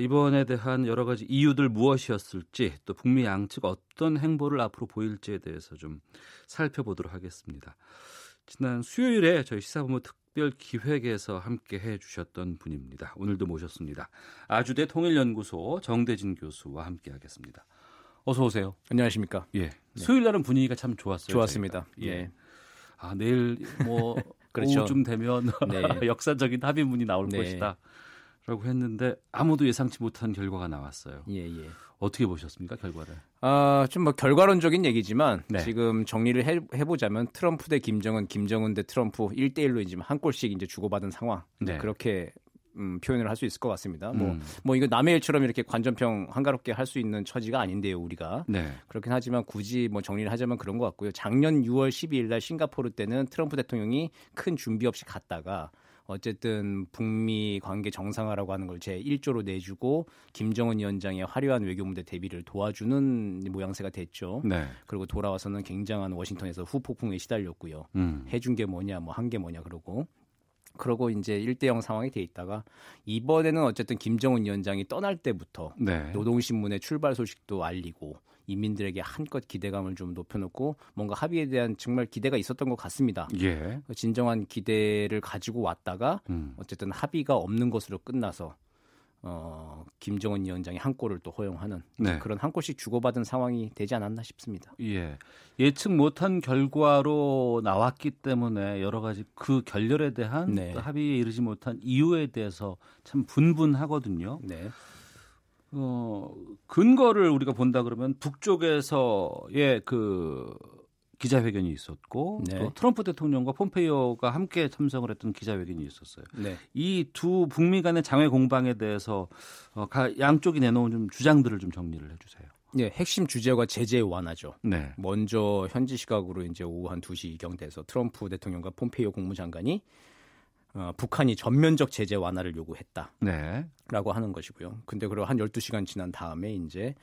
이번에 대한 여러 가지 이유들 무엇이었을지, 또 북미 양측 어떤 행보를 앞으로 보일지에 대해서 좀 살펴보도록 하겠습니다. 지난 수요일에 저희 시사본부 특별기획에서 함께해 주셨던 분입니다. 오늘도 모셨습니다. 아주대 통일연구소 정대진 교수와 함께하겠습니다. 어서 오세요. 안녕하십니까? 예. 수요일 날은 분위기가 참 좋았어요. 좋았습니다. 저희가. 예. 아, 내일 뭐 그렇죠. 오후쯤 되면 네. 역사적인 합의문이 나올 네. 것이다라고 했는데 아무도 예상치 못한 결과가 나왔어요. 예, 예. 어떻게 보셨습니까, 결과를? 아, 좀 뭐 결과론적인 얘기지만 네. 지금 정리를 해보자면 트럼프 대 김정은, 김정은 대 트럼프 1대1로 이제 한 골씩 이제 주고받은 상황. 네. 그렇게 표현을 할 수 있을 것 같습니다. 뭐 이거 남의 일처럼 이렇게 관전평 한가롭게 할 수 있는 처지가 아닌데요, 우리가. 네. 그렇긴 하지만 굳이 뭐 정리를 하자면 그런 것 같고요. 작년 6월 12일 날 싱가포르 때는 트럼프 대통령이 큰 준비 없이 갔다가 어쨌든 북미 관계 정상화라고 하는 걸 제1조로 내주고 김정은 위원장의 화려한 외교 무대 데뷔를 도와주는 모양새가 됐죠. 네. 그리고 돌아와서는 굉장한 워싱턴에서 후폭풍에 시달렸고요. 해준 게 뭐냐, 뭐 한 게 뭐냐 그러고. 그러고 이제 1대0 상황이 돼 있다가 이번에는 어쨌든 김정은 위원장이 떠날 때부터 네. 노동신문의 출발 소식도 알리고 인민들에게 한껏 기대감을 좀 높여놓고 뭔가 합의에 대한 정말 기대가 있었던 것 같습니다. 예. 진정한 기대를 가지고 왔다가 어쨌든 합의가 없는 것으로 끝나서 김정은 위원장이 한 골을 또 허용하는 그런 한 골씩 주고받은 상황이 되지 않았나 싶습니다. 예, 예측 못한 결과로 나왔기 때문에 여러 가지 그 결렬에 대한 합의에 이르지 못한 이유에 대해서 참 분분하거든요. 네. 근거를 우리가 본다 그러면 북쪽에서의 그 기자회견이 있었고 또 트럼프 대통령과 폼페이오가 함께 참석을 했던 기자회견이 있었어요. 이 두 북미 간의 장외 공방에 대해서 양쪽이 내놓은 좀 주장들을 좀 정리를 해주세요. 네, 핵심 주제가 제재 완화죠. 먼저 현지 시각으로 이제 오후 한 2시 이경 돼서 트럼프 대통령과 폼페이오 국무장관이 북한이 전면적 제재 완화를 요구했다라고 하는 것이고요. 근데 그러 한 12시간 지난 다음에 이제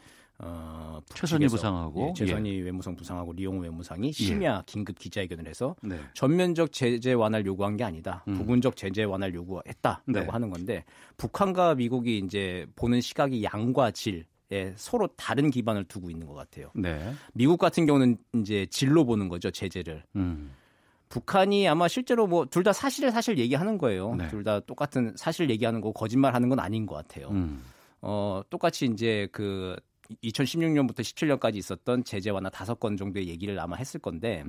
최선희 부상하고 최선희 외무성 부상하고 리용호 외무상이 심야 긴급 기자회견을 해서 전면적 제재 완화를 요구한 게 아니다. 부분적 제재 완화를 요구했다라고 하는 건데 북한과 미국이 이제 보는 시각이 양과 질 서로 다른 기반을 두고 있는 것 같아요. 미국 같은 경우는 이제 질로 보는 거죠, 제재를. 북한이 아마 실제로 뭐 둘 다 사실 얘기하는 거예요. 둘 다 똑같은 사실 얘기하는 거 거짓말하는 건 아닌 것 같아요. 똑같이 이제 그 2016년부터 17년까지 있었던 제재 완화 5건 정도의 얘기를 아마 했을 건데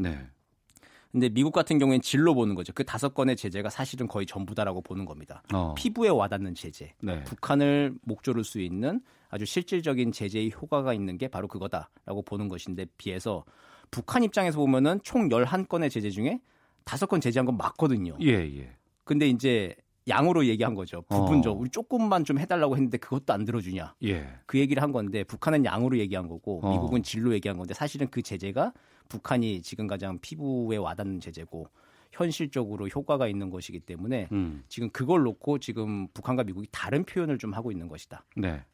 근데 미국 같은 경우에는 질로 보는 거죠. 그 5건의 제재가 사실은 거의 전부다라고 보는 겁니다. 피부에 와닿는 제재. 북한을 목조를 수 있는 아주 실질적인 제재의 효과가 있는 게 바로 그거다라고 보는 것인데 비해서 북한 입장에서 보면은 총 11건의 제재 중에 5건 제재한 건 맞거든요. 근데 이제 양으로 얘기한 거죠. 부분적으로 우리 조금만 좀 해달라고 했는데 그것도 안 들어주냐. 그 얘기를 한 건데 북한은 양으로 얘기한 거고 미국은 질로 얘기한 건데 사실은 그 제재가 북한이 지금 가장 피부에 와닿는 제재고 현실적으로 효과가 있는 것이기 때문에 지금 그걸 놓고 지금 북한과 미국이 다른 표현을 좀 하고 있는 것이다.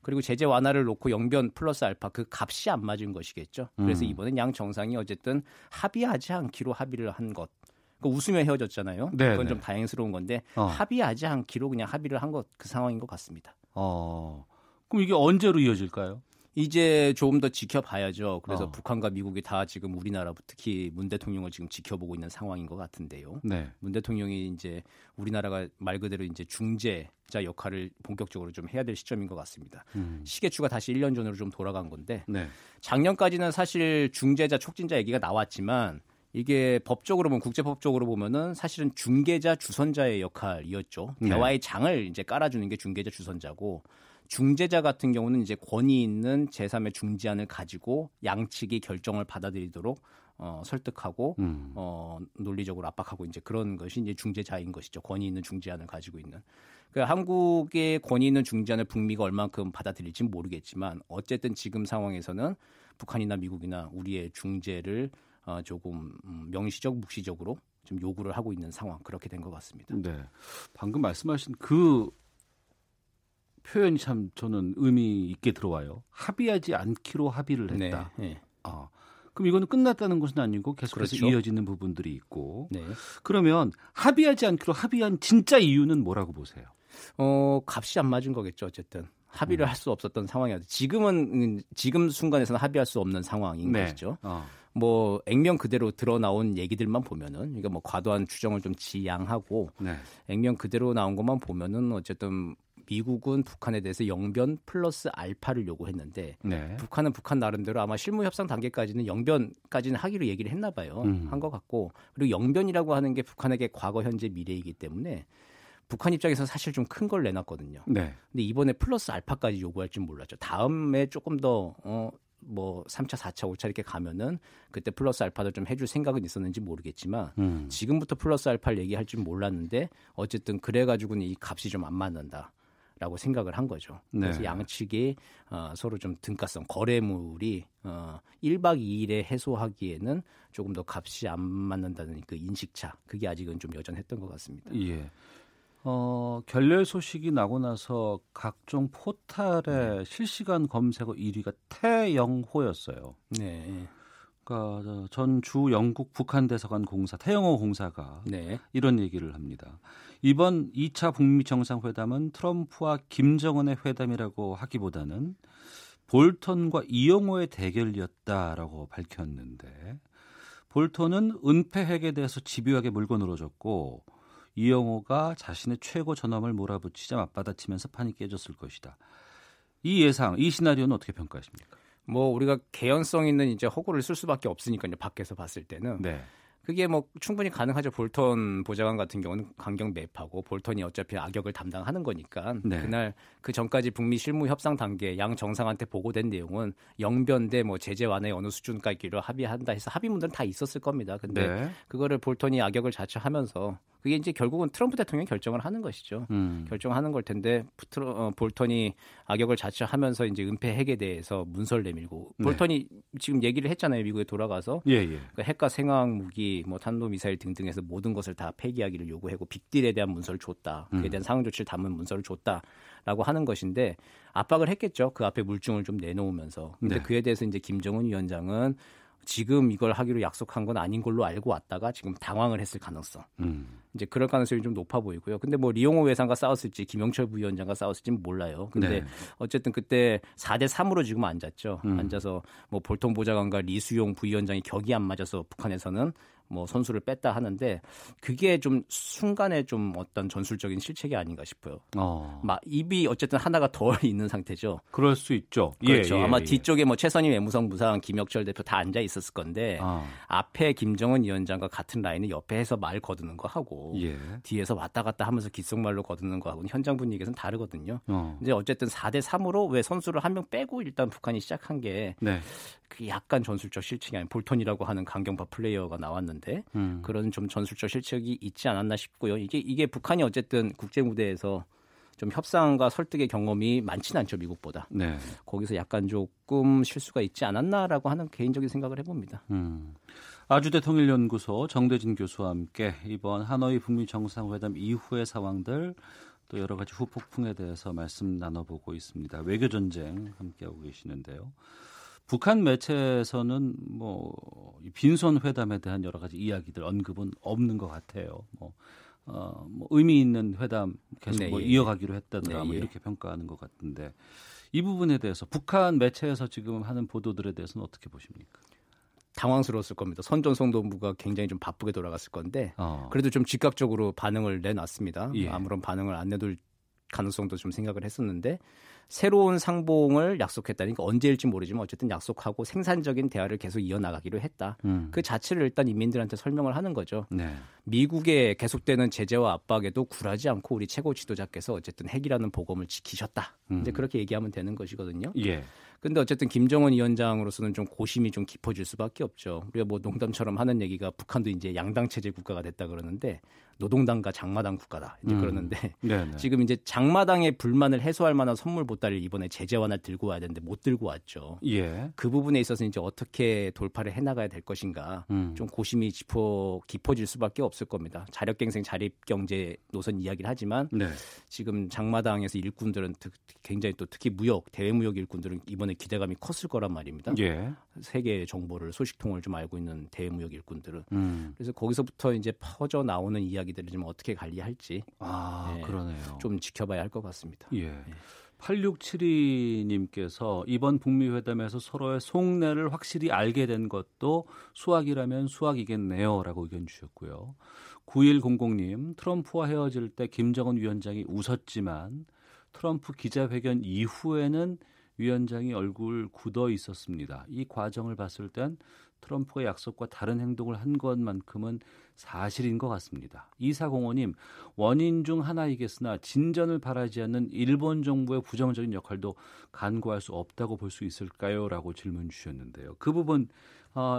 그리고 제재 완화를 놓고 영변 플러스 알파 그 값이 안 맞은 것이겠죠. 그래서 이번엔 양 정상이 어쨌든 합의하지 않기로 합의를 한 것. 웃으며 헤어졌잖아요. 그건 좀 다행스러운 건데 합의하지 않기로 그냥 합의를 한 것 그 상황인 것 같습니다. 그럼 이게 언제로 이어질까요? 이제 조금 더 지켜봐야죠. 그래서 북한과 미국이 다 지금 우리나라 특히 문 대통령을 지금 지켜보고 있는 상황인 것 같은데요. 문 대통령이 이제 우리나라가 말 그대로 이제 중재자 역할을 본격적으로 좀 해야 될 시점인 것 같습니다. 시계추가 다시 1년 전으로 좀 돌아간 건데 작년까지는 사실 중재자 촉진자 얘기가 나왔지만 이게 법적으로 보면 국제법적으로 보면은 사실은 중개자 주선자의 역할이었죠. 대화의 장을 이제 깔아주는 게 중개자 주선자고 중재자 같은 경우는 이제 권위 있는 제3의 중재안을 가지고 양측이 결정을 받아들이도록 설득하고 논리적으로 압박하고 이제 그런 것이 이제 중재자인 것이죠. 권위 있는 중재안을 가지고 있는. 그러니까 한국의 권위 있는 중재안을 북미가 얼만큼 받아들일지는 모르겠지만 어쨌든 지금 상황에서는 북한이나 미국이나 우리의 중재를 조금 명시적, 묵시적으로 좀 요구를 하고 있는 상황 그렇게 된 것 같습니다. 방금 말씀하신 그 표현이 참 저는 의미 있게 들어와요. 합의하지 않기로 합의를 했다. 그럼 이거는 끝났다는 것은 아니고 계속해서 이어지는 부분들이 있고 그러면 합의하지 않기로 합의한 진짜 이유는 뭐라고 보세요? 값이 안 맞은 거겠죠. 어쨌든. 합의를 할 수 없었던 상황이었죠. 지금 순간에서는 합의할 수 없는 상황인 것이죠. 뭐 액면 그대로 드러나온 얘기들만 보면은 그러니까 뭐 과도한 추정을 좀 지양하고 액면 그대로 나온 것만 보면은 어쨌든 미국은 북한에 대해서 영변 플러스 알파를 요구했는데 북한은 북한 나름대로 아마 실무 협상 단계까지는 영변까지는 하기로 얘기를 했나 봐요. 한 것 같고 그리고 영변이라고 하는 게 북한에게 과거, 현재, 미래이기 때문에 북한 입장에서는 사실 좀 큰 걸 내놨거든요. 근데 이번에 플러스 알파까지 요구할 줄 몰랐죠. 다음에 조금 더 뭐 3차, 4차, 5차 이렇게 가면은 그때 플러스 알파도 좀 해줄 생각은 있었는지 모르겠지만 지금부터 플러스 알파를 얘기할 줄 몰랐는데 어쨌든 그래가지고는 이 값이 좀 안 맞는다라고 생각을 한 거죠. 그래서 양측이 서로 좀 등가성, 거래물이 1박 2일에 해소하기에는 조금 더 값이 안 맞는다는 그 인식차 그게 아직은 좀 여전했던 것 같습니다. 결렬 소식이 나고 나서 각종 포탈의 실시간 검색어 1위가 태영호였어요. 그러니까 전주 영국 북한 대사관 공사 태영호 공사가 이런 얘기를 합니다. 이번 2차 북미 정상회담은 트럼프와 김정은의 회담이라고 하기보다는 볼턴과 이용호의 대결이었다라고 밝혔는데 볼턴은 은폐 핵에 대해서 집요하게 물고 늘어졌고 이용호가 자신의 최고 전함을 몰아붙이자 맞받아치면서 판이 깨졌을 것이다. 이 예상, 이 시나리오는 어떻게 평가하십니까? 뭐 우리가 개연성 있는 이제 허구를 쓸 수밖에 없으니까요. 밖에서 봤을 때는. 네. 그게 뭐 충분히 가능하죠. 볼턴 보좌관 같은 경우는 강경 매입하고 볼턴이 어차피 악역을 담당하는 거니까. 네. 그날 그 전까지 북미 실무 협상 단계 양 정상한테 보고된 내용은 영변대 뭐 제재 완화의 어느 수준까지로 합의한다 해서 합의문들은 다 있었을 겁니다. 근데 네. 그거를 볼턴이 악역을 자처하면서 그게 이제 결국은 트럼프 대통령이 결정을 하는 것이죠. 결정하는 걸 텐데 볼턴이 악역을 자처하면서 이제 은폐 핵에 대해서 문서를 내밀고 네. 볼턴이 지금 얘기를 했잖아요. 미국에 돌아가서 예, 예. 그러니까 핵과 생화학 무기, 뭐 탄도 미사일 등등에서 모든 것을 다 폐기하기를 요구하고 빅딜에 대한 문서를 줬다. 그에 대한 상응 조치를 담은 문서를 줬다라고 하는 것인데 압박을 했겠죠. 그 앞에 물증을 좀 내놓으면서. 근데 네. 그에 대해서 이제 김정은 위원장은 지금 이걸 하기로 약속한 건 아닌 걸로 알고 왔다가 지금 당황을 했을 가능성. 이제 그럴 가능성이 좀 높아 보이고요. 근데 뭐 리용호 외상과 싸웠을지 김영철 부위원장과 싸웠을지는 몰라요. 근데 네. 어쨌든 그때 4대3으로 지금 앉았죠. 앉아서 뭐 볼턴 보좌관과 리수용 부위원장이 격이 안 맞아서 북한에서는 뭐 선수를 뺐다 하는데 그게 좀 순간에 좀 어떤 전술적인 실책이 아닌가 싶어요. 막 입이 어쨌든 하나가 덜 있는 상태죠. 그럴 수 있죠. 그렇죠. 아마 뒤쪽에 뭐 최선희 외무성 부상, 김혁철 대표 다 앉아 있었을 건데 앞에 김정은 위원장과 같은 라인을 옆에서 말 거두는 거 하고 예. 뒤에서 왔다 갔다 하면서 귓속말로 거두는 거 하고는 현장 분위기에서는 다르거든요. 이제 어쨌든 4대3으로 왜 선수를 한 명 빼고 일단 북한이 시작한 게 네. 그 약간 전술적 실책이 아닌 볼턴이라고 하는 강경파 플레이어가 나왔는데 그런 좀 전술적 실책이 있지 않았나 싶고요. 이게 북한이 어쨌든 국제 무대에서 좀 협상과 설득의 경험이 많지는 않죠, 미국보다. 네. 거기서 약간 조금 실수가 있지 않았나라고 하는 개인적인 생각을 해봅니다. 아주대 통일연구소 정대진 교수와 함께 이번 하노이 북미 정상회담 이후의 상황들 또 여러 가지 후폭풍에 대해서 말씀 나눠보고 있습니다. 외교 전쟁 함께하고 계시는데요. 북한 매체에서는 뭐 빈손 회담에 대한 여러 가지 이야기들 언급은 없는 것 같아요. 뭐 의미 있는 회담 계속 네, 뭐 예. 이어가기로 했다더라 네, 뭐 이렇게 예. 평가하는 것 같은데 이 부분에 대해서 북한 매체에서 지금 하는 보도들에 대해서는 어떻게 보십니까? 당황스러웠을 겁니다. 선전성동부가 굉장히 좀 바쁘게 돌아갔을 건데 그래도 좀 즉각적으로 반응을 내놨습니다. 예. 아무런 반응을 안 내둘 가능성도 좀 생각을 했었는데 새로운 상봉을 약속했다니까 언제일지 모르지만 어쨌든 약속하고 생산적인 대화를 계속 이어나가기로 했다. 그 자체를 일단 인민들한테 설명을 하는 거죠. 네. 미국의 계속되는 제재와 압박에도 굴하지 않고 우리 최고 지도자께서 어쨌든 핵이라는 보검을 지키셨다. 이제 그렇게 얘기하면 되는 것이거든요. 예. 근데 어쨌든 김정은 위원장으로서는 좀 고심이 좀 깊어질 수밖에 없죠. 우리가 뭐 농담처럼 하는 얘기가 북한도 이제 양당 체제 국가가 됐다 그러는데 노동당과 장마당 국가다 이제 그러는데 네네. 지금 이제 장마당의 불만을 해소할 만한 선물 보따리를 이번에 제재 완화 들고 와야 되는데 못 들고 왔죠. 예. 그 부분에 있어서 이제 어떻게 돌파를 해나가야 될 것인가 좀 고심이 깊어질 수밖에 없을 겁니다. 자력갱생 자립경제 노선 이야기를 하지만 네. 지금 장마당에서 일꾼들은 굉장히 또 특히 무역 대외무역 일꾼들은 이번에 기대감이 컸을 거란 말입니다. 예. 세계의 정보를 소식통을 좀 알고 있는 대외무역 일꾼들은 그래서 거기서부터 이제 퍼져 나오는 이야기들을 좀 어떻게 관리할지 네. 그러네요. 좀 지켜봐야 할 것 같습니다. 예. 예. 8672님께서 이번 북미 회담에서 서로의 속내를 확실히 알게 된 것도 수학이라면 수학이겠네요라고 의견 주셨고요. 9100님 트럼프와 헤어질 때 김정은 위원장이 웃었지만 트럼프 기자회견 이후에는 위원장이 얼굴 굳어 있었습니다. 이 과정을 봤을 땐 트럼프가 약속과 다른 행동을 한 것만큼은 사실인 것 같습니다. 2405님, 원인 중 하나이겠으나 진전을 바라지 않는 일본 정부의 부정적인 역할도 간과할 수 없다고 볼 수 있을까요? 라고 질문 주셨는데요. 그 부분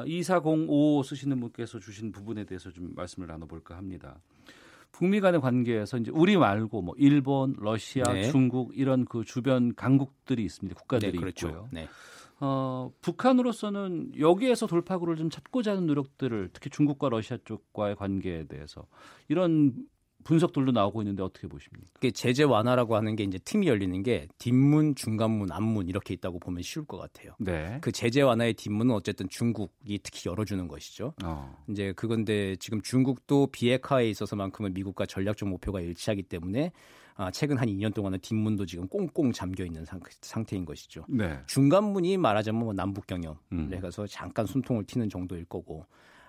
2405 쓰시는 분께서 주신 부분에 대해서 좀 말씀을 나눠볼까 합니다. 북미 간의 관계에서 이제 우리 말고 뭐 일본, 러시아, 네. 중국 이런 그 주변 강국들이 있습니다. 국가들이 네, 그렇죠. 있고요. 네. 북한으로서는 여기에서 돌파구를 좀 찾고자 하는 노력들을 특히 중국과 러시아 쪽과의 관계에 대해서 이런 분석들도 나오고 있는데 어떻게 보십니까? 제재 완화라고 하는 게 이제 틈이 열리는 게 뒷문, 중간문, 앞문 이렇게 있다고 보면 쉬울 것 같아요. 네. 그 제재 완화의 뒷문은 어쨌든 중국이 특히 열어주는 것이죠. 이제 그건데 지금 중국도 비핵화에 있어서만큼은 미국과 전략적 목표가 일치하기 때문에 최근 한 2년 동안은 뒷문도 지금 꽁꽁 잠겨 있는 상태인 것이죠. 네. 중간문이 말하자면 남북 경협 그래서 잠깐 숨통을 틔는 정도일 거고.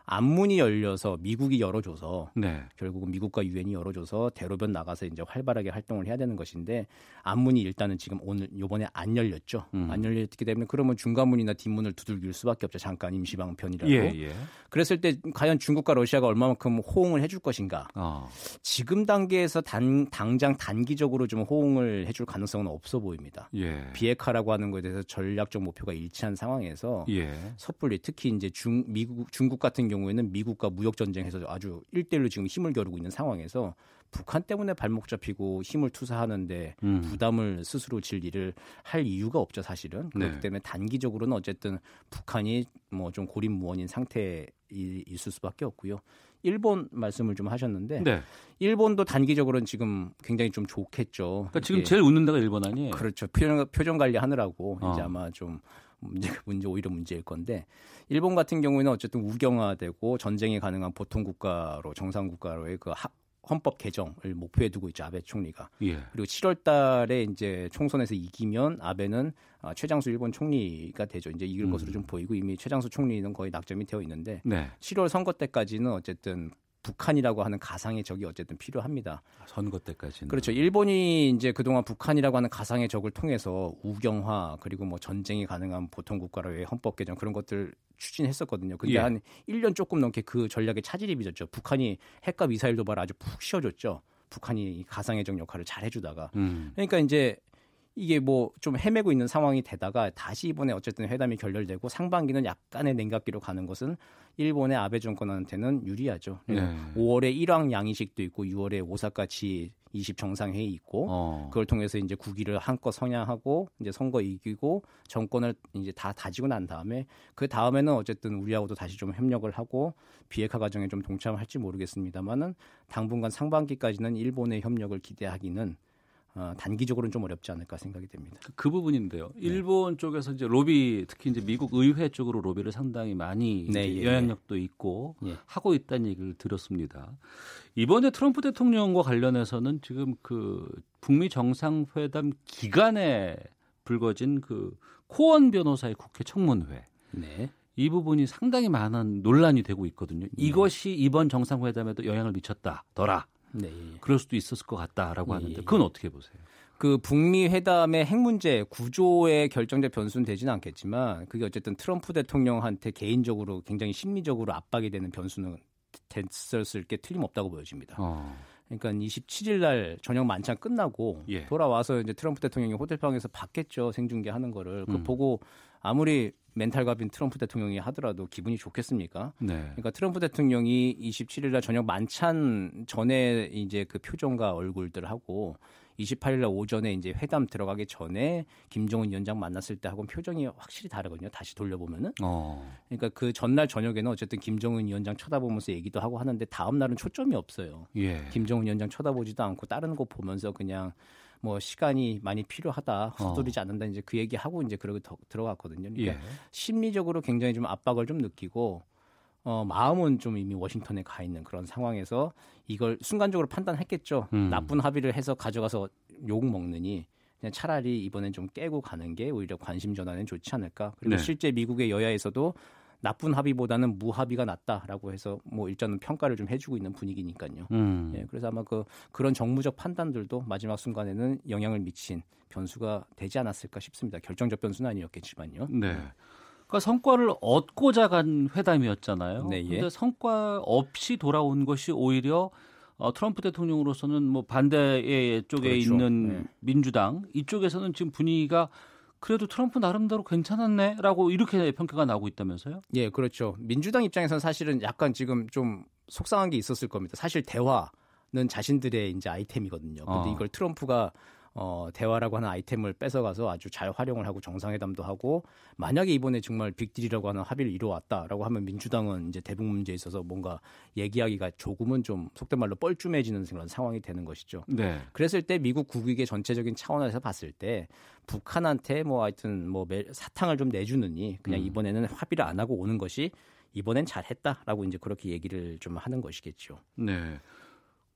앞문이 열려서 미국이 열어줘서 네. 결국은 미국과 유엔이 열어줘서 대로변 나가서 이제 활발하게 활동을 해야 되는 것인데 앞문이 일단은 지금 오늘 요번에 안 열렸죠. 안 열렸기 때문에 그러면 중간문이나 뒷문을 두들길 수밖에 없죠. 잠깐 임시방편이라고. 예, 예. 그랬을 때 과연 중국과 러시아가 얼마만큼 호응을 해줄 것인가. 지금 단계에서 당장 단기적으로 좀 호응을 해줄 가능성은 없어 보입니다. 예. 비핵화라고 하는 것에 대해서 전략적 목표가 일치한 상황에서 예. 섣불리 특히 이제 중국 같은 경우에는 미국과 무역 전쟁에서 아주 1대1로 지금 힘을 겨루고 있는 상황에서 북한 때문에 발목 잡히고 힘을 투사하는데 부담을 스스로 질 일을 할 이유가 없죠, 사실은. 그렇기 네. 때문에 단기적으로는 어쨌든 북한이 뭐 좀 고립무원인 상태에 있을 수밖에 없고요. 일본 말씀을 좀 하셨는데 네. 일본도 단기적으로는 지금 굉장히 좀 좋겠죠. 그러니까 지금 제일 웃는 데가 일본 아니에요? 그렇죠. 표정 관리하느라고 이제 아마 좀 오히려 문제일 건데 일본 같은 경우에는 어쨌든 우경화되고 전쟁이 가능한 보통 국가로 정상 국가로의 그 헌법 개정을 목표에 두고 있죠. 아베 총리가. 예. 그리고 7월 달에 이제 총선에서 이기면 아베는 최장수 일본 총리가 되죠. 이제 이길 것으로 좀 보이고 이미 최장수 총리는 거의 낙점이 되어 있는데 네. 7월 선거 때까지는 어쨌든 북한이라고 하는 가상의 적이 어쨌든 필요합니다. 선거 때까지는. 그렇죠. 일본이 이제 그동안 북한이라고 하는 가상의 적을 통해서 우경화 그리고 뭐 전쟁이 가능한 보통 국가로의 헌법 개정 그런 것들 추진했었거든요. 근데 예. 한 1년 조금 넘게 그 전략에 차질이 빚었죠. 북한이 핵과 미사일 도발을 아주 푹 쉬어줬죠. 북한이 가상의 적 역할을 잘 해주다가. 그러니까 이제 이게 뭐 좀 헤매고 있는 상황이 되다가 다시 이번에 어쨌든 회담이 결렬되고 상반기는 약간의 냉각기로 가는 것은 일본의 아베 정권한테는 유리하죠. 네. 5월에 1왕 양의식도 있고 6월에 오사카 G20 정상회의 있고 그걸 통해서 이제 국위를 한껏 선양하고 이제 선거 이기고 정권을 이제 다 다지고 난 다음에 그 다음에는 어쨌든 우리하고도 다시 좀 협력을 하고 비핵화 과정에 좀 동참할지 모르겠습니다만은 당분간 상반기까지는 일본의 협력을 기대하기는 단기적으로는 좀 어렵지 않을까 생각이 됩니다. 그 부분인데요. 일본 네. 쪽에서 이제 로비, 특히 이제 미국 의회 쪽으로 로비를 상당히 많이 네, 예. 영향력도 있고 예. 하고 있다는 얘기를 들었습니다. 이번에 트럼프 대통령과 관련해서는 지금 그 북미 정상회담 기간에 불거진 그 코원 변호사의 국회 청문회 네. 이 부분이 상당히 많은 논란이 되고 있거든요. 이것이 이번 정상회담에도 영향을 미쳤다더라. 네, 예. 그럴 수도 있었을 것 같다라고 하는데 그건 어떻게 보세요? 그 북미 회담의 핵 문제 구조의 결정적 변수는 되지는 않겠지만 그게 어쨌든 트럼프 대통령한테 개인적으로 굉장히 심리적으로 압박이 되는 변수는 됐었을 게 틀림없다고 보여집니다. 그러니까 27일 날 저녁 만찬 끝나고 예. 돌아와서 이제 트럼프 대통령이 호텔방에서 봤겠죠. 생중계하는 거를. 그거 보고 아무리 멘탈갑인 트럼프 대통령이 하더라도 기분이 좋겠습니까? 네. 그러니까 트럼프 대통령이 27일 날 저녁 만찬 전에 이제 그 표정과 얼굴들하고 28일 날 오전에 이제 회담 들어가기 전에 김정은 위원장 만났을 때하고는 표정이 확실히 다르거든요. 다시 돌려보면은. 그러니까 그 전날 저녁에는 어쨌든 김정은 위원장 쳐다보면서 얘기도 하고 하는데 다음 날은 초점이 없어요. 예. 김정은 위원장 쳐다보지도 않고 다른 거 보면서 그냥 뭐 시간이 많이 필요하다, 서두르지 않는다 이제 그 얘기하고 이제 그러고 들어갔거든요. 그러니까 예. 심리적으로 굉장히 좀 압박을 좀 느끼고 마음은 좀 이미 워싱턴에 가 있는 그런 상황에서 이걸 순간적으로 판단했겠죠. 나쁜 합의를 해서 가져가서 욕 먹느니 그냥 차라리 이번엔 좀 깨고 가는 게 오히려 관심 전환엔 좋지 않을까. 그리고 네. 실제 미국의 여야에서도 나쁜 합의보다는 무합의가 낫다라고 해서 뭐 일단은 평가를 좀 해주고 있는 분위기니까요. 예, 그래서 아마 그런 정무적 판단들도 마지막 순간에는 영향을 미친 변수가 되지 않았을까 싶습니다. 결정적 변수는 아니었겠지만요. 네. 그러니까 성과를 얻고자 간 회담이었잖아요. 네, 예. 근데 성과 없이 돌아온 것이 오히려 트럼프 대통령으로서는 뭐 반대 쪽에 그렇죠. 있는 네. 민주당 이쪽에서는 지금 분위기가 그래도 트럼프 나름대로 괜찮았네 라고 이렇게 평가가 나오고 있다면서요? 예, 그렇죠. 민주당 입장에서는 사실은 약간 지금 좀 속상한 게 있었을 겁니다. 사실 대화는 자신들의 이제 아이템이거든요. 근데 이걸 트럼프가 대화라고 하는 아이템을 뺏어가서 아주 잘 활용을 하고 정상회담도 하고 만약에 이번에 정말 빅딜이라고 하는 합의를 이뤄왔다라고 하면 민주당은 이제 대북 문제에 있어서 뭔가 얘기하기가 조금은 좀 속된 말로 뻘쭘해지는 그런 상황이 되는 것이죠. 네. 그랬을 때 미국 국익의 전체적인 차원에서 봤을 때 북한한테 뭐 하여튼 뭐 사탕을 좀 내주느니 그냥 이번에는 합의를 안 하고 오는 것이 이번엔 잘했다라고 이제 그렇게 얘기를 좀 하는 것이겠죠. 네.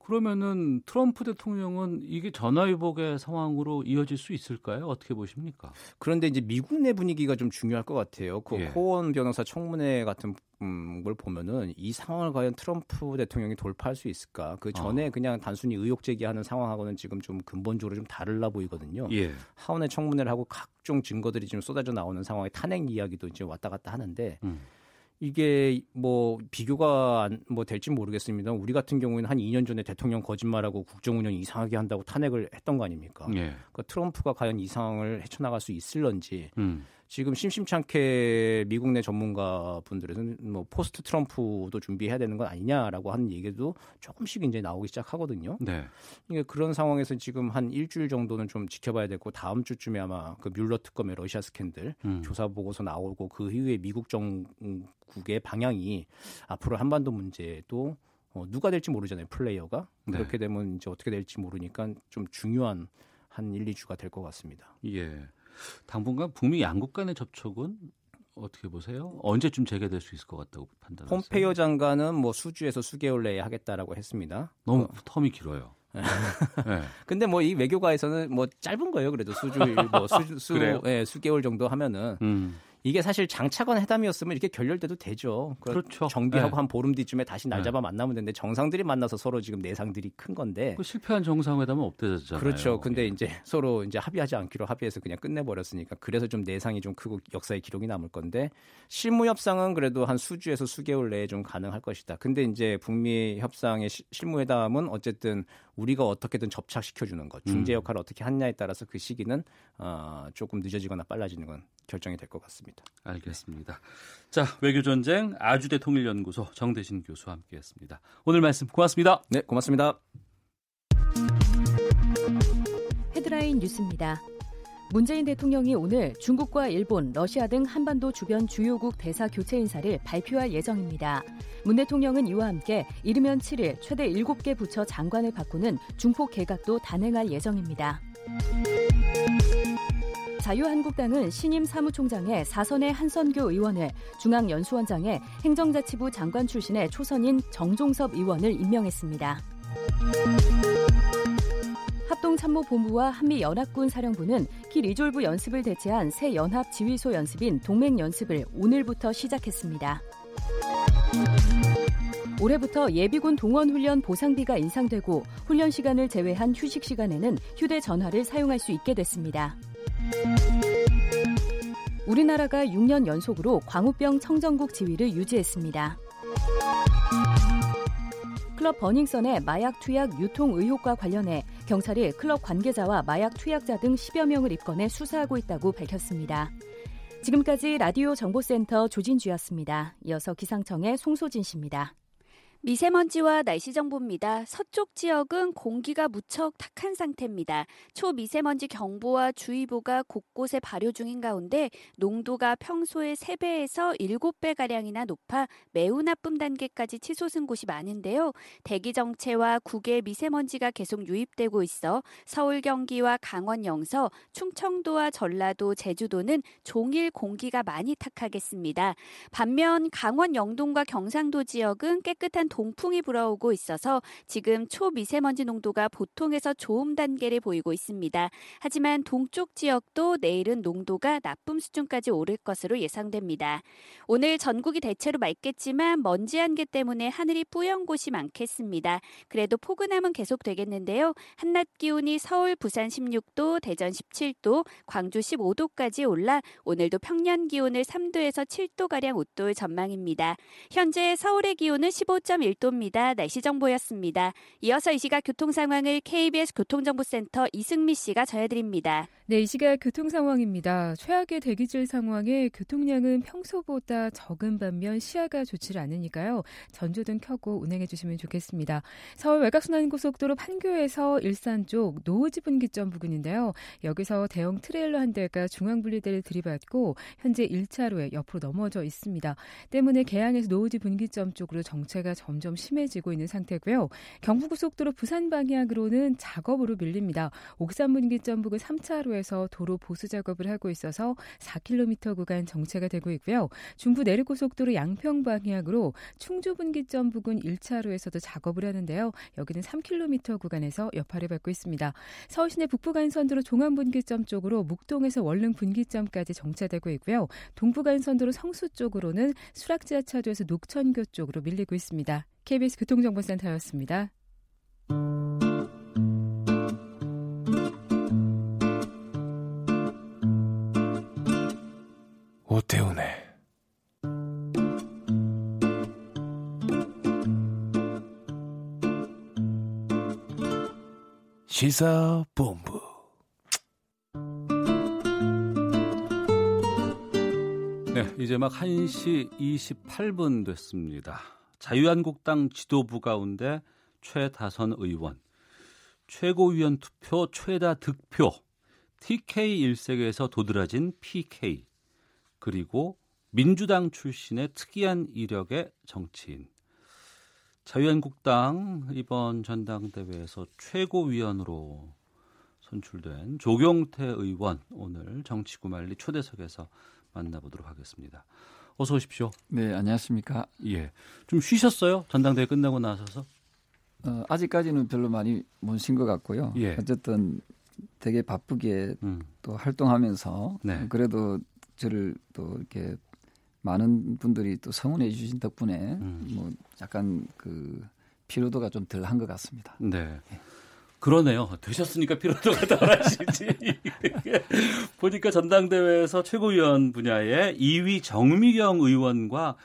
그러면은 트럼프 대통령은 이게 전화위복의 상황으로 이어질 수 있을까요? 어떻게 보십니까? 그런데 이제 미국 내 분위기가 좀 중요할 것 같아요. 그 예. 코원 변호사 청문회 같은 걸 보면은 이 상황을 과연 트럼프 대통령이 돌파할 수 있을까? 그 전에 그냥 단순히 의혹 제기하는 상황하고는 지금 좀 근본적으로 좀 달라 보이거든요. 예. 하원의 청문회를 하고 각종 증거들이 지금 쏟아져 나오는 상황에 탄핵 이야기도 이제 왔다 갔다 하는데. 이게 뭐 비교가 뭐 될지 모르겠습니다. 우리 같은 경우에는 한 2년 전에 대통령 거짓말하고 국정운영 이상하게 한다고 탄핵을 했던 거 아닙니까? 예. 그러니까 트럼프가 과연 이 상황을 헤쳐나갈 수 있을런지 지금 심심찮게 미국 내 전문가분들에서는 뭐 포스트 트럼프도 준비해야 되는 건 아니냐라고 하는 얘기도 조금씩 이제 나오기 시작하거든요. 네. 그러니까 그런 상황에서 지금 한 일주일 정도는 좀 지켜봐야 되고 다음 주쯤에 아마 그 뮬러 특검의 러시아 스캔들 조사 보고서 나오고 그 이후에 미국 정국의 방향이 앞으로 한반도 문제도 누가 될지 모르잖아요. 플레이어가. 그렇게 되면 이제 어떻게 될지 모르니까 좀 중요한 한 1, 2주가 될 것 같습니다. 예. 당분간 북미 양국 간의 접촉은 어떻게 보세요? 언제쯤 재개될 수 있을 것 같다고 판단하세요? 폼페이오 장관은 뭐 수주에서 수개월 내에 하겠다라고 했습니다. 너무 텀이 길어요. 네. 근데 뭐 이 외교가에서는 뭐 짧은 거예요. 그래도 수주일 뭐 수개월 정도 하면은 이게 사실 장차관 회담이었으면 이렇게 결렬돼도 되죠. 그렇죠. 정비하고 네. 한 보름 뒤쯤에 다시 날 잡아 만나면 되는데 정상들이 만나서 서로 지금 내상들이 큰 건데. 그 실패한 정상회담은 없대졌잖아요. 그렇죠. 근데 예. 이제 서로 이제 합의하지 않기로 합의해서 그냥 끝내버렸으니까 그래서 좀 내상이 좀 크고 역사의 기록이 남을 건데 실무 협상은 그래도 한 수주에서 수개월 내에 좀 가능할 것이다. 근데 이제 북미 협상의 실무회담은 어쨌든 우리가 어떻게든 접착시켜주는 것. 중재 역할을 어떻게 하느냐에 따라서 그 시기는 조금 늦어지거나 빨라지는 건 결정이 될 것 같습니다. 알겠습니다. 자, 외교전쟁 아주대 통일연구소 정대진 교수와 함께했습니다. 오늘 말씀 고맙습니다. 네, 고맙습니다. 헤드라인 뉴스입니다. 문재인 대통령이 오늘 중국과 일본, 러시아 등 한반도 주변 주요국 대사 교체 인사를 발표할 예정입니다. 문 대통령은 이와 함께 이르면 7일 최대 7개 부처 장관을 바꾸는 중폭 개각도 단행할 예정입니다. 자유한국당은 신임 사무총장에 사선의 한선교 의원을, 중앙연수원장에 행정자치부 장관 출신의 초선인 정종섭 의원을 임명했습니다. 합동참모본부와 한미연합군 사령부는 키 리졸브 연습을 대체한 새 연합 지휘소 연습인 동맹 연습을 오늘부터 시작했습니다. 올해부터 예비군 동원훈련 보상비가 인상되고 훈련 시간을 제외한 휴식 시간에는 휴대전화를 사용할 수 있게 됐습니다. 우리나라가 6년 연속으로 광우병 청정국 지위를 유지했습니다. 클럽 버닝썬의 마약 투약 유통 의혹과 관련해 경찰이 클럽 관계자와 마약 투약자 등 10여 명을 입건해 수사하고 있다고 밝혔습니다. 지금까지 라디오 정보센터 조진주였습니다. 이어서 기상청의 송소진 씨입니다. 미세먼지와 날씨 정보입니다. 서쪽 지역은 공기가 무척 탁한 상태입니다. 초미세먼지 경보와 주의보가 곳곳에 발효 중인 가운데 농도가 평소의 3배에서 7배가량이나 높아 매우 나쁨 단계까지 치솟은 곳이 많은데요. 대기 정체와 국외 미세먼지가 계속 유입되고 있어 서울, 경기와 강원, 영서, 충청도와 전라도, 제주도는 종일 공기가 많이 탁하겠습니다. 반면 강원, 영동과 경상도 지역은 깨끗한 동풍이 불어오고 있어서 지금 초미세먼지 농도가 보통에서 좋음 단계를 보이고 있습니다. 하지만 동쪽 지역도 내일은 농도가 나쁨 수준까지 오를 것으로 예상됩니다. 오늘 전국이 대체로 맑겠지만 먼지 안개 때문에 하늘이 뿌연 곳이 많겠습니다. 그래도 포근함은 계속되겠는데요. 한낮 기온이 서울, 부산 16도, 대전 17도, 광주 15도까지 올라 오늘도 평년 기온을 3도에서 7도가량 웃돌 전망입니다. 현재 서울의 기온은 15.1도입니다. 날씨 정보였습니다. 이어서 이 시각 교통 상황을 KBS 교통정보센터 이승미 씨가 전해드립니다. 네, 이 시각 교통 상황입니다. 최악의 대기질 상황에 교통량은 평소보다 적은 반면 시야가 좋지 않으니까요. 전조등 켜고 운행해 주시면 좋겠습니다. 서울 외곽순환고속도로 판교에서 일산 쪽 노오지 분기점 부근인데요. 여기서 대형 트레일러 한 대가 중앙분리대를 들이받고 현재 1차로에 옆으로 넘어져 있습니다. 때문에 계양에서 노오지 분기점 쪽으로 정체가 점점 심해지고 있는 상태고요. 경부고속도로 부산 방향으로는 작업으로 밀립니다. 옥산분기점 부근 3차로에서 도로 보수 작업을 하고 있어서 4km 구간 정체가 되고 있고요. 중부 내륙고속도로 양평 방향으로 충주분기점 부근 1차로에서도 작업을 하는데요. 여기는 3km 구간에서 여파를 받고 있습니다. 서울시내 북부간선도로 종암분기점 쪽으로 목동에서 원릉분기점까지 정체되고 있고요. 동부간선도로 성수 쪽으로는 수락지하차도에서 녹천교 쪽으로 밀리고 있습니다. KBS 교통정보센터였습니다. 오태훈의 시사본부. 네, 이제 막 1시 28분 됐습니다. 자유한국당 지도부 가운데 최다선 의원, 최고위원 투표 최다 득표, TK 일색에서 도드라진 PK, 그리고 민주당 출신의 특이한 이력의 정치인. 자유한국당 이번 전당대회에서 최고위원으로 선출된 조경태 의원, 오늘 정치구말리 초대석에서 만나보도록 하겠습니다. 어서 오십시오. 네, 안녕하십니까. 예, 좀 쉬셨어요? 전당대회 끝나고 나서서? 아직까지는 별로 많이 못 쉰 것 같고요. 예. 어쨌든 되게 바쁘게 또 활동하면서 네. 그래도 저를 또 이렇게 많은 분들이 또 성원해 주신 덕분에 뭐 약간 그 피로도가 좀 덜한 것 같습니다. 네. 예. 그러네요. 되셨으니까 피로도가 덜하시지. 보니까 전당대회에서 최고위원 분야의 2위 정미경 의원과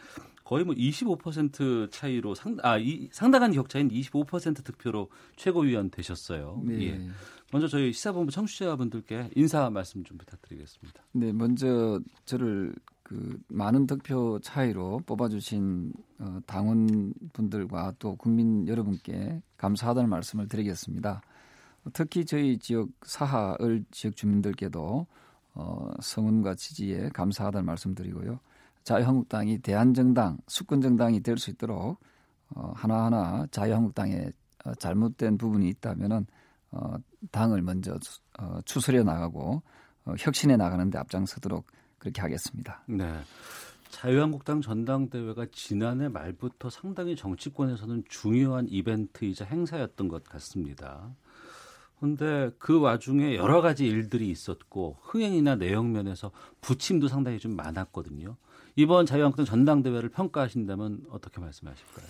거의 뭐 25% 차이로 상당한 격차인 25% 득표로 최고위원 되셨어요. 네. 예. 먼저 저희 시사본부 청취자분들께 인사 말씀 좀 부탁드리겠습니다. 네, 먼저 저를 그 많은 득표 차이로 뽑아주신 당원분들과 또 국민 여러분께 감사하다는 말씀을 드리겠습니다. 특히 저희 지역 사하을 지역 주민들께도 성원과 지지에 감사하다는 말씀드리고요. 자유한국당이 대한정당, 수권정당이 될 수 있도록 하나하나 자유한국당에 잘못된 부분이 있다면은 당을 먼저 추스려 나가고 혁신해 나가는 데 앞장서도록 그렇게 하겠습니다. 네. 자유한국당 전당대회가 지난해 말부터 상당히 정치권에서는 중요한 이벤트이자 행사였던 것 같습니다. 그런데 그 와중에 여러 가지 일들이 있었고 흥행이나 내용 면에서 부침도 상당히 좀 많았거든요. 이번 자유한국당 전당대회를 평가하신다면 어떻게 말씀하실까요?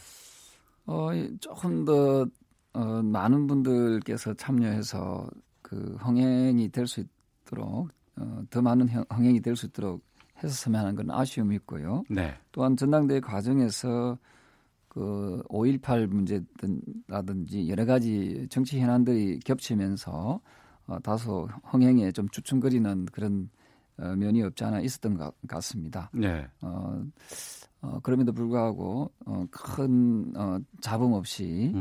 조금 더 많은 분들께서 참여해서 그 흥행이 될 수 있도록 더 많은 흥행이 될 수 있도록 했었으면 하는 건 아쉬움이 있고요. 네. 또한 전당대회 과정에서 그 5.18 문제라든지 여러 가지 정치 현안들이 겹치면서 다소 흥행에 좀 주춤거리는 그런 면이 없지 않아 있었던 것 같습니다. 네. 그럼에도 불구하고 큰 잡음 없이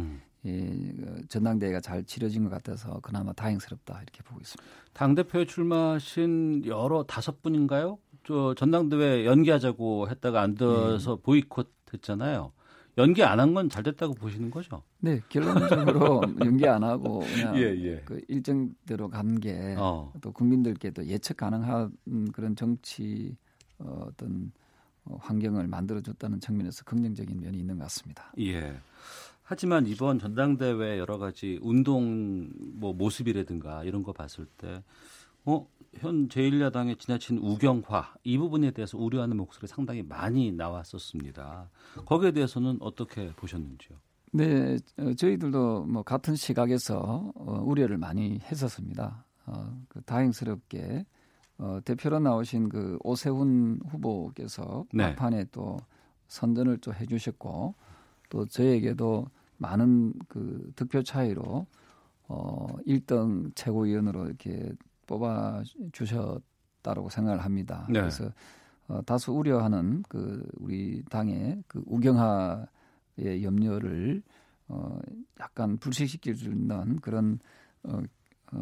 전당대회가 잘 치러진 것 같아서 그나마 다행스럽다 이렇게 보고 있습니다. 당대표에 출마하신 여러 5분인가요? 저 전당대회 연기하자고 했다가 안 돼서 네. 보이콧했잖아요. 연기 안 한 건 잘 됐다고 보시는 거죠? 네, 결론적으로 연기 안 하고 그냥 그 일정대로 간 게 또 국민들께도 예측 가능한 그런 정치 어떤 환경을 만들어줬다는 측면에서 긍정적인 면이 있는 것 같습니다. 예. 하지만 이번 전당대회 여러 가지 운동 뭐 모습이라든가 이런 거 봤을 때 현 제1야당의 지나친 우경화 이 부분에 대해서 우려하는 목소리 상당히 많이 나왔었습니다. 거기에 대해서는 어떻게 보셨는지요? 네, 저희들도 뭐 같은 시각에서 우려를 많이 했었습니다. 다행스럽게 대표로 나오신 그 오세훈 후보께서 네. 막판에 또 선전을 또 해주셨고 또 저에게도 많은 그 득표 차이로 1등 최고위원으로 이렇게 뽑아 주셨다라고 생각을 합니다. 네. 그래서 다소 우려하는 그 우리 당의 그 우경화의 염려를 약간 불식시킬 수 있는 그런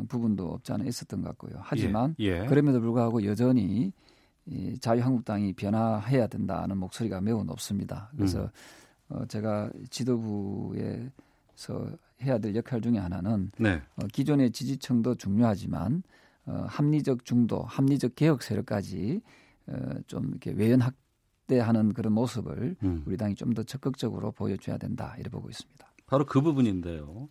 부분도 없지 않아 있었던 것 같고요. 하지만 그럼에도 불구하고 여전히 자유한국당이 변화해야 된다는 목소리가 매우 높습니다. 그래서 제가 지도부에서 해야 될 역할 중에 하나는 네. 기존의 지지층도 중요하지만 합리적 중도, 합리적 개혁 세력까지 좀 이렇게 외연 확대하는 그런 모습을 우리 당이 좀 더 적극적으로 보여줘야 된다 이래 보고 있습니다. 바로 그 부분인데요.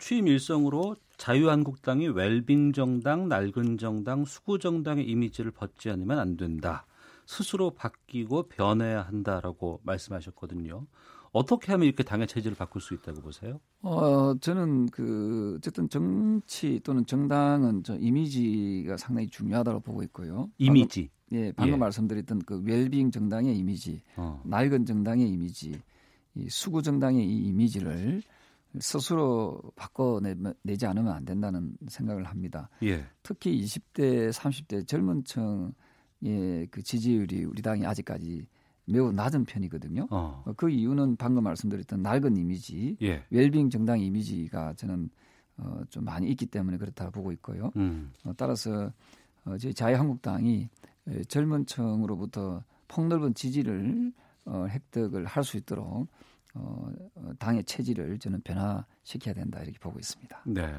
취임 일성으로 자유한국당이 웰빙 정당, 낡은 정당, 수구 정당의 이미지를 벗지 않으면 안 된다. 스스로 바뀌고 변해야 한다라고 말씀하셨거든요. 어떻게 하면 이렇게 당의 체질을 바꿀 수 있다고 보세요? 저는 어쨌든 정치 또는 정당은 저 이미지가 상당히 중요하다고 보고 있고요. 이미지. 방금 말씀드렸던 그 웰빙 정당의 이미지, 낡은 정당의 이미지, 이 수구 정당의 이 이미지를 스스로 바꿔내지 않으면 안 된다는 생각을 합니다. 예. 특히 20대, 30대 젊은 층의 그 지지율이 우리 당이 아직까지 매우 낮은 편이거든요. 그 이유는 방금 말씀드렸던 낡은 이미지, 예. 웰빙 정당 이미지가 저는 좀 많이 있기 때문에 그렇다고 보고 있고요. 따라서 저희 자유한국당이 젊은 층으로부터 폭넓은 지지를 획득을 할 수 있도록 당의 체질을 저는 변화시켜야 된다 이렇게 보고 있습니다. 네,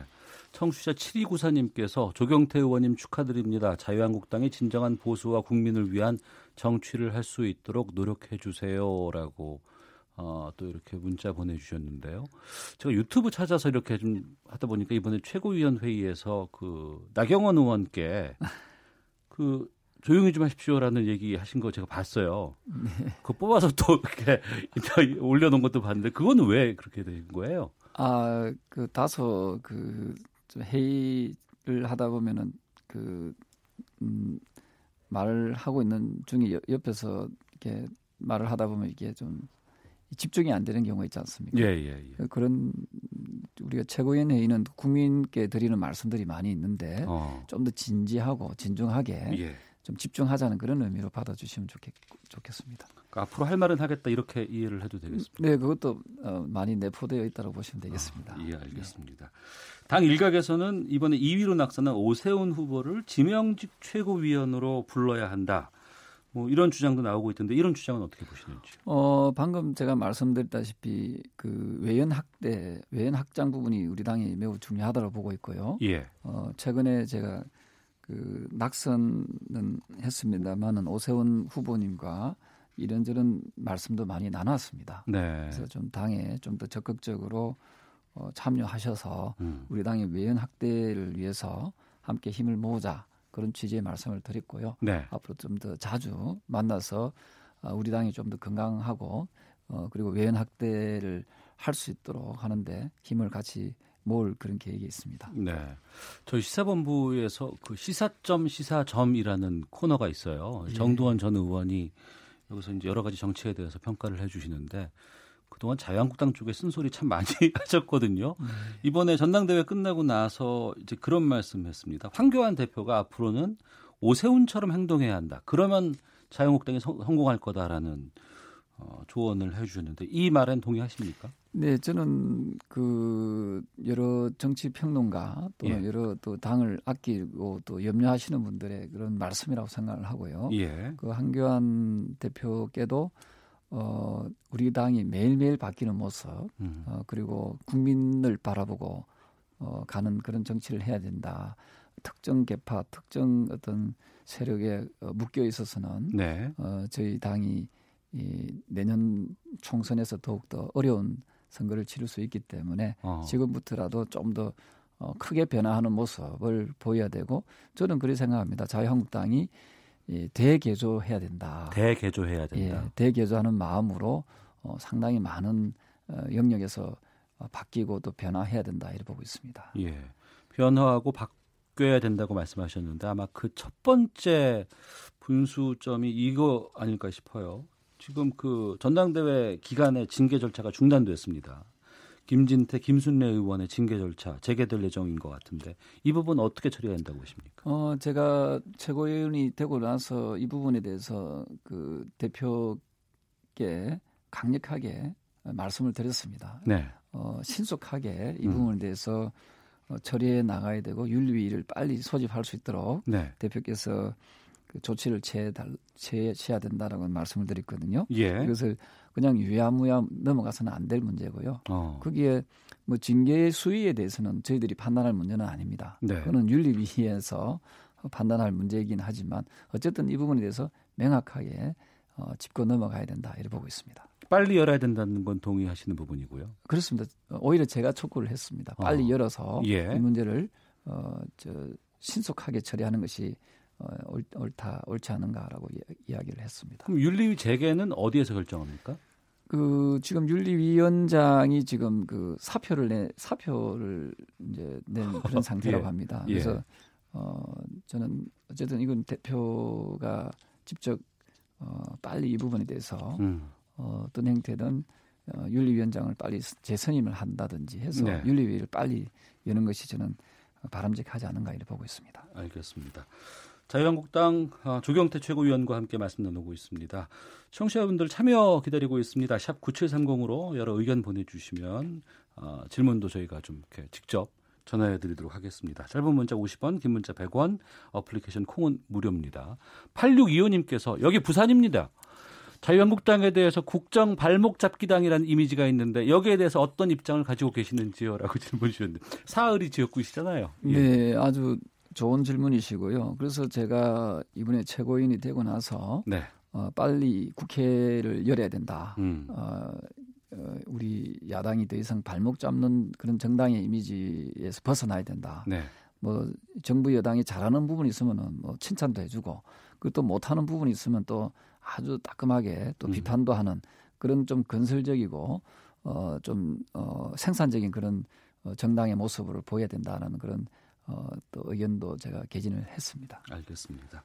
청취자 7294님께서 조경태 의원님 축하드립니다. 자유한국당이 진정한 보수와 국민을 위한 정치를 할 수 있도록 노력해 주세요라고 또 이렇게 문자 보내주셨는데요. 제가 유튜브 찾아서 이렇게 좀 하다 보니까 이번에 최고위원회의에서 그 나경원 의원께 그 조용히 좀 하십시오라는 얘기 하신 거 제가 봤어요. 네. 그거 뽑아서 또 이렇게 올려놓은 것도 봤는데 그건 왜 그렇게 된 거예요? 그 다소 그 회의를 하다 보면은 그 말을 하고 있는 중에 옆에서 이렇게 말을 하다 보면 이게 좀 집중이 안 되는 경우가 있지 않습니까? 예. 그런 우리가 최고위원회의는 국민께 드리는 말씀들이 많이 있는데 좀 더 진지하고 진중하게. 예. 좀 집중하자는 그런 의미로 받아주시면 좋겠습니다. 그러니까 앞으로 할 말은 하겠다 이렇게 이해를 해도 되겠습니다. 네, 그것도 많이 내포되어 있다고 보시면 되겠습니다. 예, 알겠습니다. 네. 당 일각에서는 이번에 2위로 낙선한 오세훈 후보를 지명직 최고위원으로 불러야 한다. 뭐 이런 주장도 나오고 있던데 이런 주장은 어떻게 보시는지? 방금 제가 말씀드렸다시피 그 외연 확대, 외연 확장 부분이 우리 당이 매우 중요하다고 보고 있고요. 예. 최근에 제가 그 낙선은 했습니다만은 오세훈 후보님과 이런저런 말씀도 많이 나눴습니다. 네. 그래서 좀 당에 좀 더 적극적으로 참여하셔서 우리 당의 외연 확대를 위해서 함께 힘을 모으자 그런 취지의 말씀을 드렸고요. 네. 앞으로 좀 더 자주 만나서 우리 당이 좀 더 건강하고 그리고 외연 확대를 할 수 있도록 하는데 힘을 같이 모을 그런 계획이 있습니다. 네, 저희 시사본부에서 그 시사점이라는 코너가 있어요. 예. 정두원 전 의원이 여기서 이제 여러 가지 정치에 대해서 평가를 해주시는데 그동안 자유한국당 쪽에 쓴소리 참 많이 하셨거든요. 이번에 전당대회 끝나고 나서 이제 그런 말씀했습니다. 황교안 대표가 앞으로는 오세훈처럼 행동해야 한다. 그러면 자유한국당이 성공할 거다라는 조언을 해주셨는데 이 말엔 동의하십니까? 네, 저는 그 여러 정치 평론가 또는 예. 여러 또 당을 아끼고 또 염려하시는 분들의 그런 말씀이라고 생각을 하고요. 예. 그 한교안 대표께도 우리 당이 매일매일 바뀌는 모습, 그리고 국민을 바라보고 가는 그런 정치를 해야 된다. 특정 계파, 특정 어떤 세력에 묶여 있어서는 네. 저희 당이 이 내년 총선에서 더욱더 어려운 선거를 치를 수 있기 때문에 지금부터라도 좀 더 크게 변화하는 모습을 보여야 되고 저는 그렇게 생각합니다. 자유한국당이 대개조해야 된다. 대개조해야 된다. 예, 대개조하는 마음으로 상당히 많은 영역에서 바뀌고 또 변화해야 된다 이렇게 보고 있습니다. 예, 변화하고 바뀌어야 된다고 말씀하셨는데 아마 그 첫 번째 분수점이 이거 아닐까 싶어요. 지금 그 전당대회 기간에 징계 절차가 중단됐습니다. 김진태, 김순례 의원의 징계 절차 재개될 예정인 것 같은데 이 부분 어떻게 처리해야 한다고 보십니까? 제가 최고위원이 되고 나서 이 부분에 대해서 그 대표께 강력하게 말씀을 드렸습니다. 네. 신속하게 이 부분에 대해서 처리해 나가야 되고 윤리위를 빨리 소집할 수 있도록 네. 대표께서 조치를 취해야 된다라고 말씀을 드렸거든요. 예. 이것을 그냥 유야무야 넘어가서는 안 될 문제고요. 거기에 뭐 징계의 수위에 대해서는 저희들이 판단할 문제는 아닙니다. 네. 그거는 윤리위에서 판단할 문제이긴 하지만 어쨌든 이 부분에 대해서 명확하게 짚고 넘어가야 된다 이렇게 보고 있습니다. 빨리 열어야 된다는 건 동의하시는 부분이고요. 그렇습니다. 오히려 제가 촉구를 했습니다. 빨리 열어서 예. 이 문제를 신속하게 처리하는 것이 옳지 않은가라고 이야기를 했습니다. 그럼 윤리위 재개는 어디에서 결정합니까? 지금 윤리위원장이 지금 사표를 이제 낸 그런 상태라고 합니다. 예. 그래서 저는 어쨌든 이건 대표가 직접 빨리 이 부분에 대해서 어떤 행태든 윤리위원장을 빨리 재선임을 한다든지 해서 네. 윤리위를 빨리 여는 것이 저는 바람직하지 않은가 이렇게 보고 있습니다. 알겠습니다. 자유한국당 조경태 최고위원과 함께 말씀 나누고 있습니다. 청취자분들 참여 기다리고 있습니다. 샵 9730으로 여러 의견 보내주시면 질문도 저희가 좀 이렇게 직접 전화해드리도록 하겠습니다. 짧은 문자 50원, 긴 문자 100원, 어플리케이션 콩은 무료입니다. 8625님께서 여기 부산입니다. 자유한국당에 대해서 국정 발목 잡기당이라는 이미지가 있는데 여기에 대해서 어떤 입장을 가지고 계시는지요? 라고 질문 주셨는데 사흘이 지역구시잖아요. 예. 네. 아주 좋은 질문이시고요. 그래서 제가 이번에 최고인이 되고 나서 네. 빨리 국회를 열어야 된다. 우리 야당이 더 이상 발목 잡는 그런 정당의 이미지에서 벗어나야 된다. 네. 뭐 정부 여당이 잘하는 부분이 있으면 뭐 칭찬도 해주고 그것도 못하는 부분이 있으면 또 아주 따끔하게 또 비판도 하는 그런 좀 건설적이고 좀 생산적인 그런 정당의 모습을 보여야 된다는 그런 또 의견도 제가 개진을 했습니다. 알겠습니다.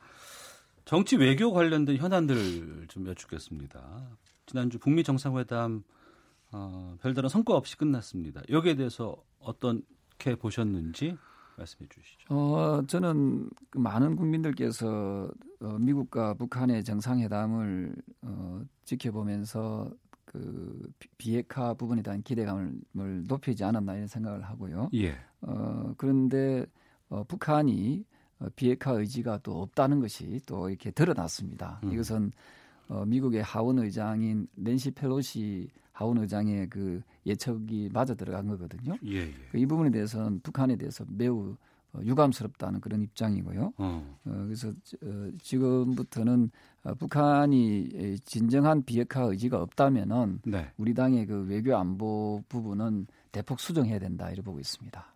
정치 외교 관련된 현안들을 좀 여쭙겠습니다. 지난주 북미 정상회담 별다른 성과 없이 끝났습니다. 여기에 대해서 어떻게 보셨는지 말씀해 주시죠. 저는 많은 국민들께서 미국과 북한의 정상회담을 지켜보면서 비핵화 부분에 대한 기대감을 높이지 않았나 이런 생각을 하고요. 예. 그런데 북한이 비핵화 의지가 또 없다는 것이 또 이렇게 드러났습니다. 이것은 미국의 하원 의장인 낸시 펠로시 하원 의장의 그 예측이 맞아 들어간 거거든요. 예, 예. 이 부분에 대해서는 북한에 대해서 매우 유감스럽다는 그런 입장이고요. 그래서 지금부터는 북한이 진정한 비핵화 의지가 없다면은 네. 우리 당의 그 외교 안보 부분은 대폭 수정해야 된다 이렇게 보고 있습니다.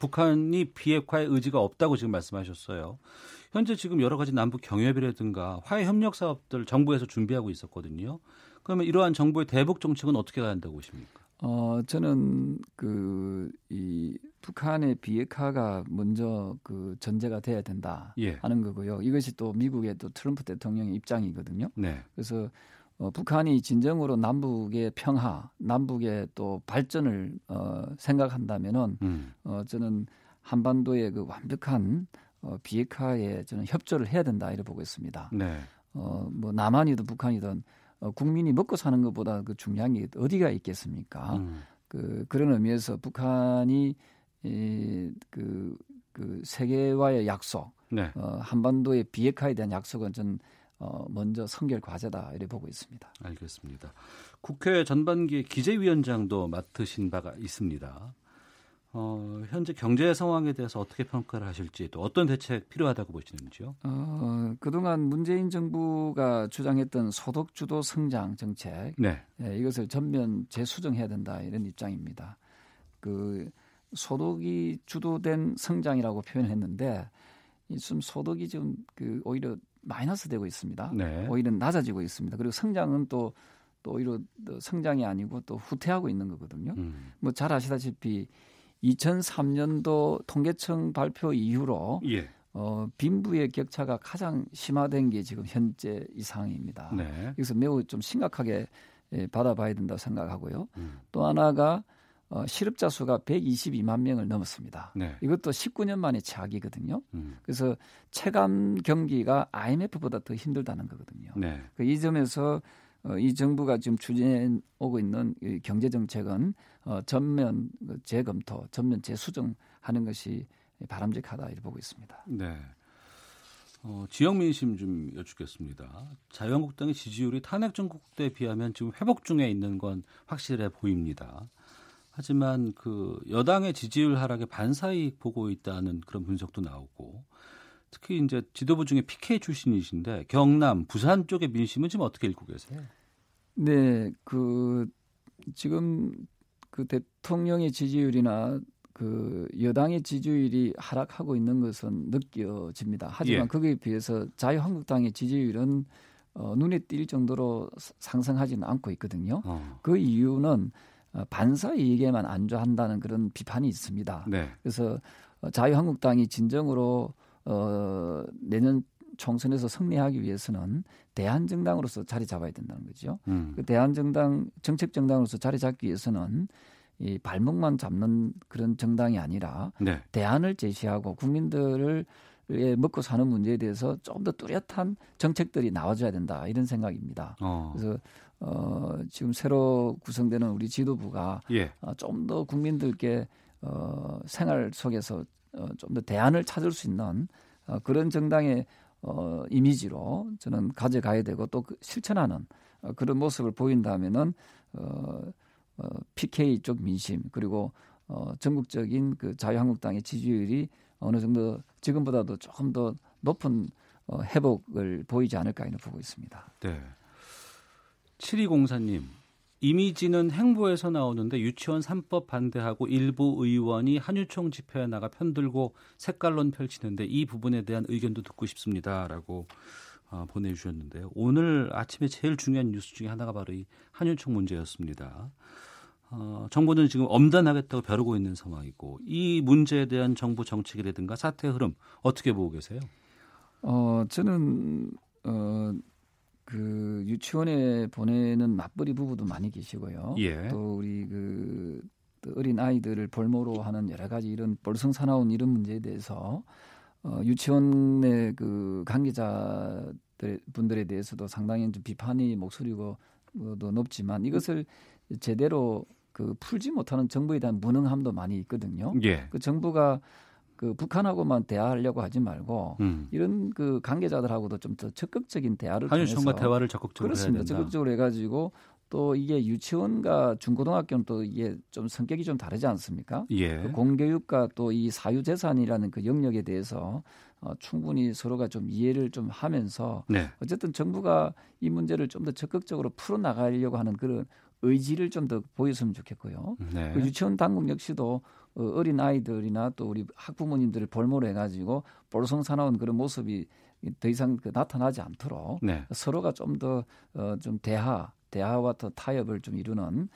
북한이 비핵화의 의지가 없다고 지금 말씀하셨어요. 현재 지금 여러 가지 남북 경협이라든가 화해 협력 사업들 정부에서 준비하고 있었거든요. 그러면 이러한 정부의 대북 정책은 어떻게 가야 한다고 보십니까? 저는 이 북한의 비핵화가 먼저 전제가 돼야 된다 예. 하는 거고요. 이것이 또 미국의 또 트럼프 대통령의 입장이거든요. 네. 그래서 북한이 진정으로 남북의 평화, 남북의 또 발전을 생각한다면은 저는 한반도의 그 완벽한 비핵화에 저는 협조를 해야 된다 이렇게 보고 있습니다. 네. 뭐 남한이든 북한이든 국민이 먹고 사는 것보다 그 중요한 게 어디가 있겠습니까? 그런 의미에서 북한이 세계와의 약속, 네. 한반도의 비핵화에 대한 약속은 전 먼저 선결 과제다 이렇게 보고 있습니다. 알겠습니다. 국회 전반기 기재위원장도 맡으신 바가 있습니다. 현재 경제 상황에 대해서 어떻게 평가를 하실지 또 어떤 대책 필요하다고 보시는지요? 그동안 문재인 정부가 주장했던 소득 주도 성장 정책 네. 이것을 전면 재수정해야 된다 이런 입장입니다. 소득이 주도된 성장이라고 표현했는데 지금 소득이 지금 오히려 마이너스 되고 있습니다. 네. 오히려 낮아지고 있습니다. 그리고 성장은 또 오히려 성장이 아니고 또 후퇴하고 있는 거거든요. 뭐 잘 아시다시피 2003년도 통계청 발표 이후로 예. 빈부의 격차가 가장 심화된 게 지금 현재 이상입니다. 네. 그래서 매우 좀 심각하게 받아봐야 된다고 생각하고요. 또 하나가 실업자 수가 122만 명을 넘었습니다. 네. 이것도 19년 만에 최악이거든요. 그래서 체감 경기가 IMF보다 더 힘들다는 거거든요. 네. 이 점에서 이 정부가 지금 추진해 오고 있는 경제정책은 전면 재검토, 전면 재수정하는 것이 바람직하다 이렇게 보고 있습니다. 네. 지역 민심 좀 여쭙겠습니다. 자유한국당의 지지율이 탄핵 전국 때에 비하면 지금 회복 중에 있는 건 확실해 보입니다. 하지만 그 여당의 지지율 하락에 반사이익 보고 있다는 그런 분석도 나오고, 특히 이제 지도부 중에 PK 출신이신데 경남, 부산 쪽의 민심은 지금 어떻게 읽고 계세요? 네, 그 지금 그 대통령의 지지율이나 그 여당의 지지율이 하락하고 있는 것은 느껴집니다. 하지만 예. 거기에 비해서 자유한국당의 지지율은 눈에 띌 정도로 상승하지는 않고 있거든요. 그 이유는 반사이익에만 안주한다는 그런 비판이 있습니다. 네. 그래서 자유한국당이 진정으로 내년 총선에서 승리하기 위해서는 대한정당으로서 자리 잡아야 된다는 거죠. 그 대한정당, 정책정당으로서 자리 잡기 위해서는 이 발목만 잡는 그런 정당이 아니라 네. 대안을 제시하고 국민들을 먹고 사는 문제에 대해서 조금 더 뚜렷한 정책들이 나와줘야 된다, 이런 생각입니다. 그래서 지금 새로 구성되는 우리 지도부가 예. 좀 더 국민들께 생활 속에서 좀 더 대안을 찾을 수 있는 그런 정당의 이미지로 저는 가져가야 되고, 또 실천하는 그런 모습을 보인다면은 PK 쪽 민심, 그리고 전국적인 그 자유한국당의 지지율이 어느 정도 지금보다도 조금 더 높은 회복을 보이지 않을까 이렇게 보고 있습니다. 네. 7204님, 이미지는 행보에서 나오는데 유치원 3법 반대하고 일부 의원이 한유총 집회에 나가 편들고 색깔론 펼치는데 이 부분에 대한 의견도 듣고 싶습니다라고 보내주셨는데요. 오늘 아침에 제일 중요한 뉴스 중에 하나가 바로 이 한유총 문제였습니다. 정부는 지금 엄단하겠다고 벼르고 있는 상황이고, 이 문제에 대한 정부 정책이라든가 사태의 흐름 어떻게 보고 계세요? 저는 그 유치원에 보내는 맞벌이 부부도 많이 계시고요. 예. 또 우리 그 어린 아이들을 볼모로 하는 여러 가지 이런 볼썽사나운 이런 문제에 대해서 유치원의 그 관계자들 분들에 대해서도 상당히 좀 비판이 목소리고 도 높지만, 이것을 제대로 그 풀지 못하는 정부에 대한 무능함도 많이 있거든요. 예. 그 정부가 그 북한하고만 대화하려고 하지 말고 이런 그 관계자들하고도 좀 더 적극적인 대화를 통해서 한유총과 대화를 적극적으로 그렇습니다. 해야 된다. 적극적으로 해가지고, 또 이게 유치원과 중고등학교는 또 이게 좀 성격이 좀 다르지 않습니까? 예. 그 공교육과 또 이 사유재산이라는 그 영역에 대해서 충분히 서로가 좀 이해를 좀 하면서 네. 어쨌든 정부가 이 문제를 좀 더 적극적으로 풀어나가려고 하는 그런 의지를 좀 더 보였으면 좋겠고요. 네. 그 유치원 당국 역시도 어린 아이들이나 또 우리 학부모님들을 볼모로 해가지고 볼썽사나운 그런 모습이 더 이상 그 나타나지 않도록 네. 서로가 좀 더 좀 대화와 더 타협을 좀 이루는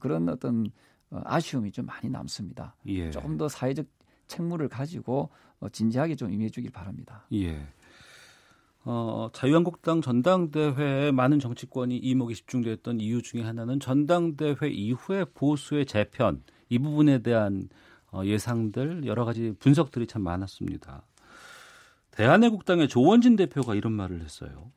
그런 어떤 아쉬움이 좀 많이 남습니다. 예. 조금 더 사회적 책무를 가지고 진지하게 좀 임해 주길 바랍니다. 예. 자유한국당 전당대회에 많은 정치권이 이목이 집중됐던 이유 중에 하나는 전당대회 이후에 보수의 재편, 이 부분에 대한 예상들, 여러 가지 분석들이 참 많았습니다. 대한애국당의 조원진 대표가 이런 말을 했어요.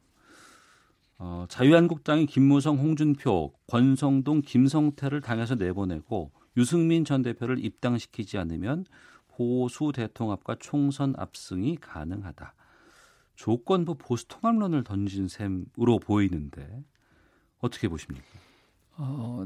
자유한국당이 김무성, 홍준표, 권성동, 김성태를 당에서 내보내고 유승민 전 대표를 입당시키지 않으면 보수 대통합과 총선 압승이 가능하다. 조건부 보수 통합론을 던진 셈으로 보이는데 어떻게 보십니까?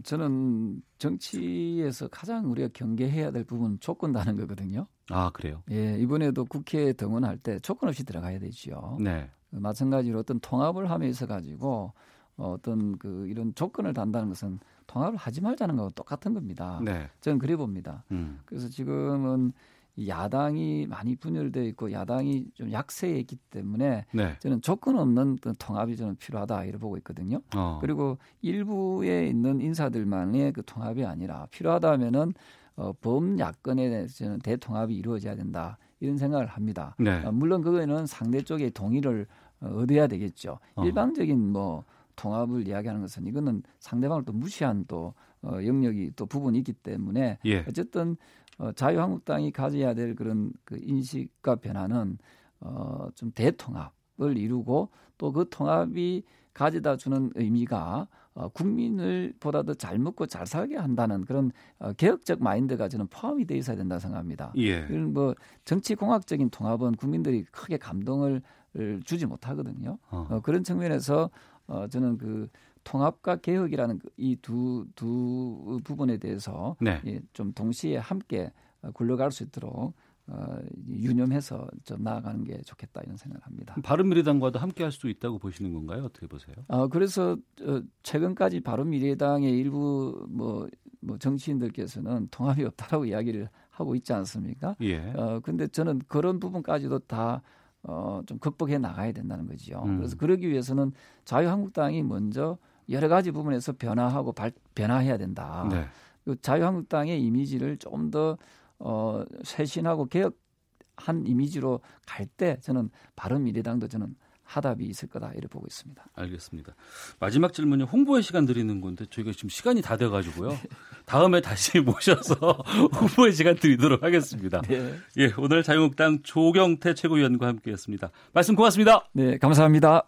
저는 정치에서 가장 우리가 경계해야 될 부분은 조건다는 거거든요. 아, 그래요? 예, 이번에도 국회에 등원할 때 조건 없이 들어가야 되죠. 네. 마찬가지로 어떤 통합을 함에 있어 가지고 어떤 그 이런 조건을 단다는 것은 통합을 하지 말자는 거하고 똑같은 겁니다. 네. 저는 그래 봅니다. 그래서 지금은 야당이 많이 분열되어 있고 야당이 좀 약세에 있기 때문에 네. 저는 조건 없는 통합이 저는 필요하다 이렇게 보고 있거든요. 그리고 일부에 있는 인사들만의 그 통합이 아니라 필요하다면은 범야권의 저는 대통합이 이루어져야 된다, 이런 생각을 합니다. 네. 물론 그거는 상대 쪽의 동의를 얻어야 되겠죠. 일방적인 뭐 통합을 이야기하는 것은 이거는 상대방을 또 무시한 또 영역이 또 부분이 있기 때문에 예. 어쨌든 자유한국당이 가져야 될 그런 그 인식과 변화는 좀 대통합을 이루고, 또 그 통합이 가져다 주는 의미가 국민을 보다 더 잘 먹고 잘 살게 한다는 그런 개혁적 마인드가 저는 포함이 되어 있어야 된다 생각합니다. 예. 이런 뭐 정치공학적인 통합은 국민들이 크게 감동을 주지 못하거든요. 그런 측면에서 저는 그 통합과 개혁이라는 이 두 부분에 대해서 네. 예, 좀 동시에 함께 굴러갈 수 있도록 유념해서 좀 나아가는 게 좋겠다 이런 생각을 합니다. 바른미래당과도 함께할 수 있다고 보시는 건가요? 어떻게 보세요? 그래서 최근까지 바른미래당의 일부 뭐 정치인들께서는 통합이 없다라고 이야기를 하고 있지 않습니까? 예. 근데 저는 그런 부분까지도 다 좀 극복해 나가야 된다는 거지요. 그래서 그러기 위해서는 자유한국당이 먼저 여러 가지 부분에서 변화하고 변화해야 된다. 네. 자유한국당의 이미지를 좀 더 쇄신하고 개혁한 이미지로 갈 때 저는 바른미래당도 저는 하답이 있을 거다 이를 보고 있습니다. 알겠습니다. 마지막 질문이 홍보의 시간 드리는 건데 저희가 지금 시간이 다 돼가지고요. 네. 다음에 다시 모셔서 홍보의 시간 드리도록 하겠습니다. 네. 예, 오늘 자유한국당 조경태 최고위원과 함께했습니다. 말씀 고맙습니다. 네, 감사합니다.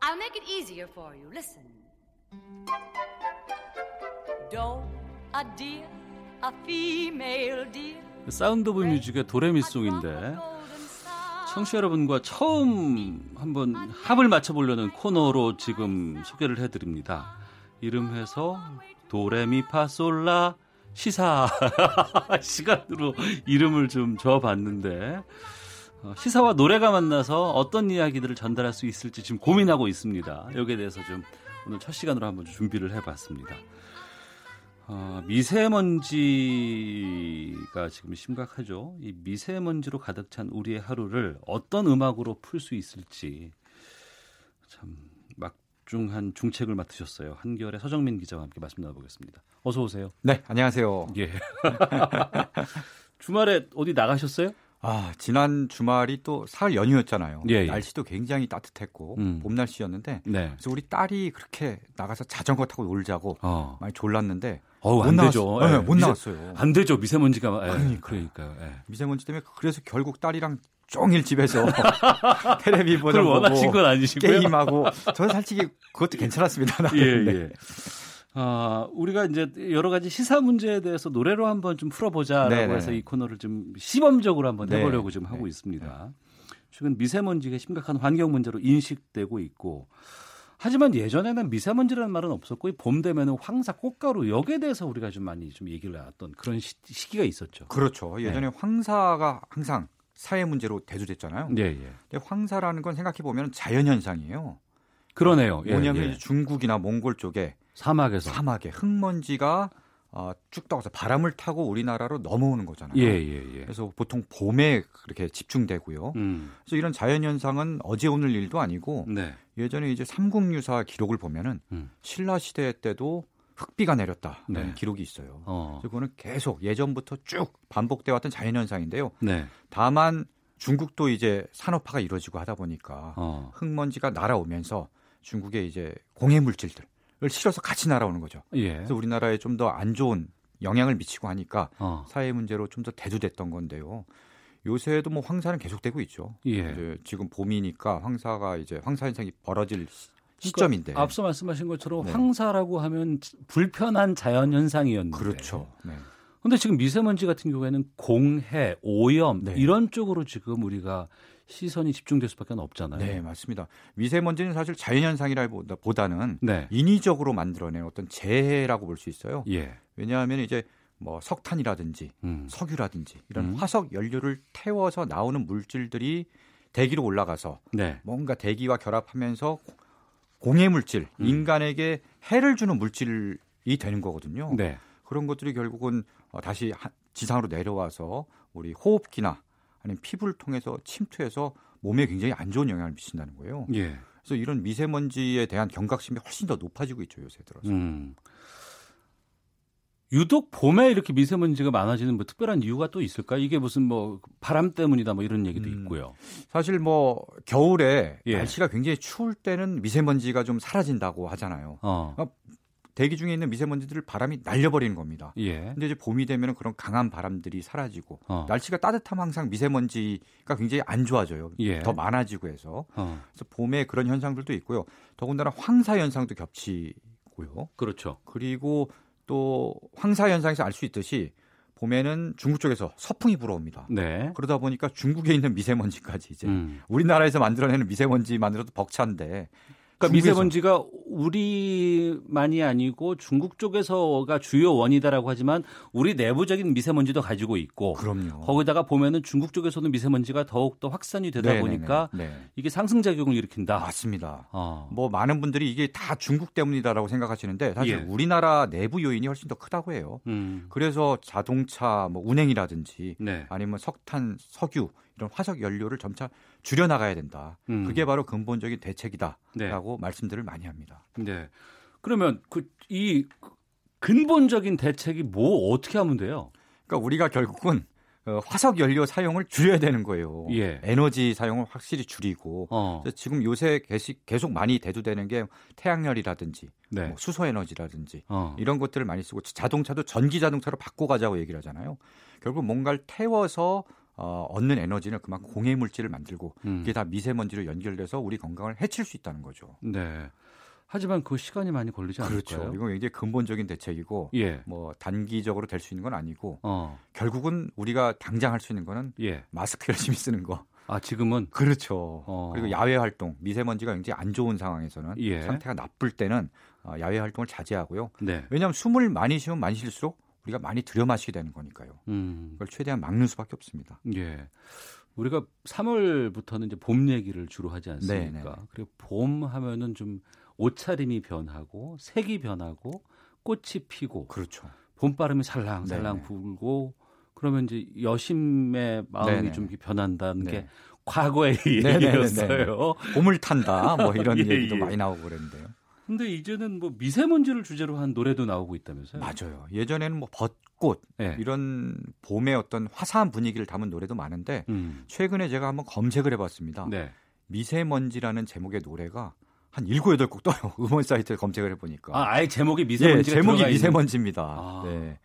I'll make it easier for you. Listen. Do, a deer, a female deer. 사운드 오브 뮤직의 도레미송인데 청취자 여러분과 처음 한번 합을 맞춰보려는 코너로 지금 소개를 해드립니다. 이름해서 도레미파솔라 시사 시간으로 이름을 좀 줘봤는데 시사와 노래가 만나서 어떤 이야기들을 전달할 수 있을지 지금 고민하고 있습니다. 여기에 대해서 좀 오늘 첫 시간으로 한번 준비를 해봤습니다. 미세먼지가 지금 심각하죠. 이 미세먼지로 가득 찬 우리의 하루를 어떤 음악으로 풀 수 있을지 참 막중한 중책을 맡으셨어요. 한겨레 서정민 기자와 함께 말씀 나눠보겠습니다. 어서 오세요. 네, 안녕하세요. 예. 주말에 어디 나가셨어요? 지난 주말이 또 설 연휴였잖아요. 예, 예. 날씨도 굉장히 따뜻했고 봄 날씨였는데 네. 그래서 우리 딸이 그렇게 나가서 자전거 타고 놀자고 많이 졸랐는데 안 되죠. 네, 못 나왔어요. 안 되죠. 미세먼지가 그러니까요. 예. 미세먼지 때문에 그래서 결국 딸이랑 종일 집에서 텔레비전 보고 건 아니시고요? 게임하고 저는 솔직히 그것도 괜찮았습니다. 예, 예. 우리가 이제 여러 가지 시사 문제에 대해서 노래로 한번 좀 풀어보자라고 네네. 해서 이 코너를 좀 시범적으로 한번 해보려고 지금 하고 있습니다. 최근 미세먼지가 심각한 환경 문제로 인식되고 있고 하지만 예전에는 미세먼지라는 말은 없었고 봄 되면은 황사, 꽃가루 여기에 대해서 우리가 좀 많이 좀 얘기를 나눴던 그런 시기가 있었죠. 그렇죠. 예전에 황사가 항상 사회 문제로 대두됐잖아요. 근데 황사라는 건 생각해 보면 자연 현상이에요. 그러네요. 뭐냐면 중국이나 몽골 쪽에 사막에 흙먼지가 쭉 떠서 바람을 타고 우리나라로 넘어오는 거잖아요. 그래서 보통 봄에 그렇게 집중되고요. 그래서 이런 자연 현상은 어제 오늘 일도 아니고 예전에 이제 삼국유사 기록을 보면은 신라 시대 때도 흙비가 내렸다는 기록이 있어요. 그래서 그거는 계속 예전부터 쭉 반복돼 왔던 자연 현상인데요. 다만 중국도 이제 산업화가 이루어지고 하다 보니까 흙먼지가 날아오면서 중국의 이제 공해 물질들 을 실어서 같이 날아오는 거죠. 그래서 우리나라에 좀 더 안 좋은 영향을 미치고 하니까 사회 문제로 좀 더 대두됐던 건데요. 요새도 뭐 황사는 계속되고 있죠. 이제 지금 봄이니까 황사가 이제 황사 현상이 벌어질 시점인데. 그러니까 앞서 말씀하신 것처럼 황사라고 하면 불편한 자연 현상이었는데. 그렇죠. 그런데 지금 미세먼지 같은 경우에는 공해, 오염 이런 쪽으로 지금 우리가 시선이 집중될 수밖에 없잖아요. 네, 맞습니다. 미세먼지는 사실 자연현상이라기보다는 인위적으로 만들어낸 어떤 재해라고 볼 수 있어요. 왜냐하면 이제 뭐 석탄이라든지 석유라든지 이런 화석 연료를 태워서 나오는 물질들이 대기로 올라가서 뭔가 대기와 결합하면서 공해 물질, 인간에게 해를 주는 물질이 되는 거거든요. 그런 것들이 결국은 다시 지상으로 내려와서 우리 호흡기나 아니면 피부를 통해서 침투해서 몸에 굉장히 안 좋은 영향을 미친다는 거예요. 그래서 이런 미세먼지에 대한 경각심이 훨씬 더 높아지고 있죠, 요새 들어서. 유독 봄에 이렇게 미세먼지가 많아지는 뭐 특별한 이유가 또 있을까? 이게 무슨 뭐 바람 때문이다 뭐 이런 얘기도 있고요. 사실 뭐 겨울에 예. 날씨가 굉장히 추울 때는 미세먼지가 좀 사라진다고 하잖아요. 대기 중에 있는 미세먼지들을 바람이 날려버리는 겁니다. 그런데 이제 봄이 되면 그런 강한 바람들이 사라지고 날씨가 따뜻하면 항상 미세먼지가 굉장히 안 좋아져요. 예. 더 많아지고 해서. 그래서 봄에 그런 현상들도 있고요. 더군다나 황사 현상도 겹치고요. 그렇죠. 그리고 또 황사 현상에서 알 수 있듯이 봄에는 중국 쪽에서 서풍이 불어옵니다. 네. 그러다 보니까 중국에 있는 미세먼지까지 이제 우리나라에서 만들어내는 미세먼지만으로도 벅찬데 그러니까 미세먼지가 우리만이 아니고 중국 쪽에서가 주요 원이다라고 하지만 우리 내부적인 미세먼지도 가지고 있고 그럼요. 거기다가 보면은 중국 쪽에서도 미세먼지가 더욱 더 확산이 되다 네네네. 보니까 네. 이게 상승작용을 일으킨다. 맞습니다. 뭐 많은 분들이 이게 다 중국 때문이다라고 생각하시는데 사실 예. 우리나라 내부 요인이 훨씬 더 크다고 해요. 그래서 자동차 뭐 운행이라든지 네. 아니면 석탄, 석유 이런 화석 연료를 점차 줄여나가야 된다. 그게 바로 근본적인 대책이다라고 네. 말씀들을 많이 합니다. 네. 그러면 이 근본적인 대책이 어떻게 하면 돼요? 그러니까 우리가 결국은 화석 연료 사용을 줄여야 되는 거예요. 예. 에너지 사용을 확실히 줄이고 지금 요새 계속 많이 대두되는 게 태양열이라든지 네. 뭐 수소에너지라든지 이런 것들을 많이 쓰고 자동차도 전기 자동차로 바꿔가자고 얘기를 하잖아요. 결국 뭔가를 태워서 얻는 에너지는 그만큼 공해 물질을 만들고 이게 다 미세먼지로 연결돼서 우리 건강을 해칠 수 있다는 거죠. 네. 하지만 그 시간이 많이 걸리지 않을까요? 그렇죠. 이건 굉장히 근본적인 대책이고 예. 뭐 단기적으로 될 수 있는 건 아니고 결국은 우리가 당장 할 수 있는 거는 예. 마스크 열심히 쓰는 거. 아, 지금은? 그렇죠. 그리고 야외 활동, 미세먼지가 굉장히 안 좋은 상황에서는 예. 상태가 나쁠 때는 야외 활동을 자제하고요. 네. 왜냐하면 숨을 많이 쉬면 많이 쉴수록 우리가 많이 들여마시게 되는 거니까요. 그걸 최대한 막는 수밖에 없습니다. 예, 우리가 3월부터는 이제 봄 얘기를 주로 하지 않습니까? 네네. 그리고 봄 하면은 좀 옷차림이 변하고 색이 변하고 꽃이 피고, 그렇죠. 봄바람이 살랑살랑 네네. 불고 그러면 이제 여심의 마음이 네네. 좀 변한다는 네네. 게 과거의 얘기였어요. 봄을 탄다, 뭐 이런 예, 얘기도 예. 많이 나오고 그랬는데요. 근데 이제는 뭐 미세먼지를 주제로 한 노래도 나오고 있다면서요? 맞아요. 예전에는 뭐 벚꽃 네. 이런 봄의 어떤 화사한 분위기를 담은 노래도 많은데 최근에 제가 한번 검색을 해봤습니다. 네. 미세먼지라는 제목의 노래가 한 7, 8곡 떠요. 음원 사이트에 검색을 해보니까. 아예 제목이 미세먼지가 네, 제목이 미세먼지입니다. 네.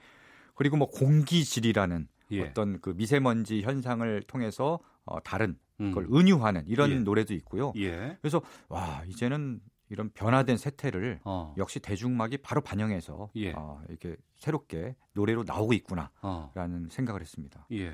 그리고 뭐 공기질이라는 예. 어떤 그 미세먼지 현상을 통해서 다른 그걸 은유하는 이런 예. 노래도 있고요. 예. 그래서 와 이제는 이런 변화된 세태를 역시 대중음악이 바로 반영해서 예. 이렇게 새롭게 노래로 나오고 있구나라는 생각을 했습니다. 예.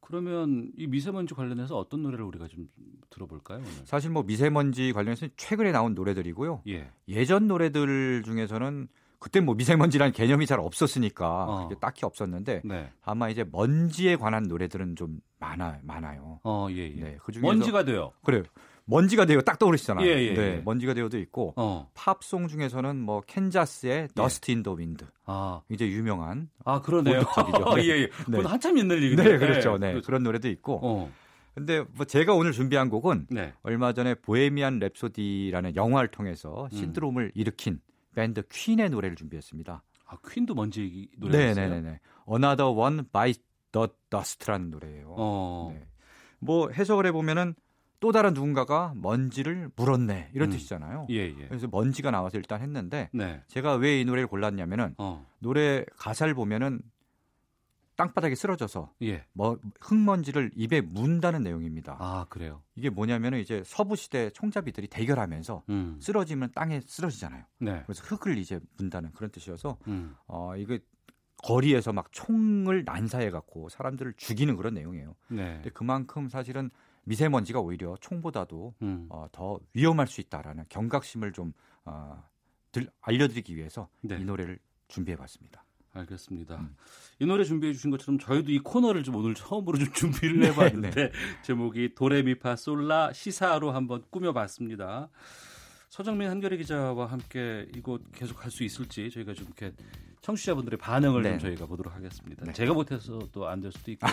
그러면 이 미세먼지 관련해서 어떤 노래를 우리가 좀 들어볼까요? 오늘? 사실 뭐 미세먼지 관련해서는 최근에 나온 노래들이고요. 예. 예전 노래들 중에서는 그때 뭐 미세먼지라는 개념이 잘 없었으니까 딱히 없었는데 네. 아마 이제 먼지에 관한 노래들은 좀 많아요. 예. 네, 그중에서 먼지가 돼요. 그래요. 먼지가 돼요. 딱 떠오르시잖아요. 예. 네, 먼지가 돼요도 있고 팝송 중에서는 뭐 캔자스의 Dust in the Wind. 굉장히 유명한. 그러네요. 네. 예. 그건 한참 옛날 얘기인데. 네, 그렇죠. 네. 그런 노래도 있고. 근데 뭐 제가 오늘 준비한 곡은 네. 얼마 전에 보헤미안 랩소디라는 영화를 통해서 신드롬을 일으킨 밴드 퀸의 노래를 준비했습니다. 퀸도 먼지 노래였어요? 네. Another One by the Dust라는 노래예요. 네. 뭐 해석을 해 보면은 또 다른 누군가가 먼지를 물었네 이런 뜻이잖아요. 예. 그래서 먼지가 나와서 일단 했는데 네. 제가 왜 이 노래를 골랐냐면은 노래 가사를 보면은 땅바닥에 쓰러져서 예. 흙먼지를 입에 문다는 내용입니다. 그래요. 이게 뭐냐면은 이제 서부 시대 총잡이들이 대결하면서 쓰러지면 땅에 쓰러지잖아요. 네. 그래서 흙을 이제 문다는 그런 뜻이어서 이게 거리에서 막 총을 난사해 갖고 사람들을 죽이는 그런 내용이에요. 네. 근데 그만큼 사실은 미세먼지가 오히려 총보다도 더 위험할 수 있다라는 경각심을 좀 알려드리기 위해서 네. 이 노래를 준비해봤습니다. 알겠습니다. 이 노래 준비해 주신 것처럼 저희도 이 코너를 좀 오늘 처음으로 좀 준비를 해봤는데 네. 제목이 도레미파솔라 시사로 한번 꾸며봤습니다. 서정민 한겨레 기자와 함께 이곳 계속 할 수 있을지 저희가 좀 이렇게 청취자분들의 반응을 네. 좀 저희가 보도록 하겠습니다. 네. 제가 못해서 또 안 될 수도 있고요.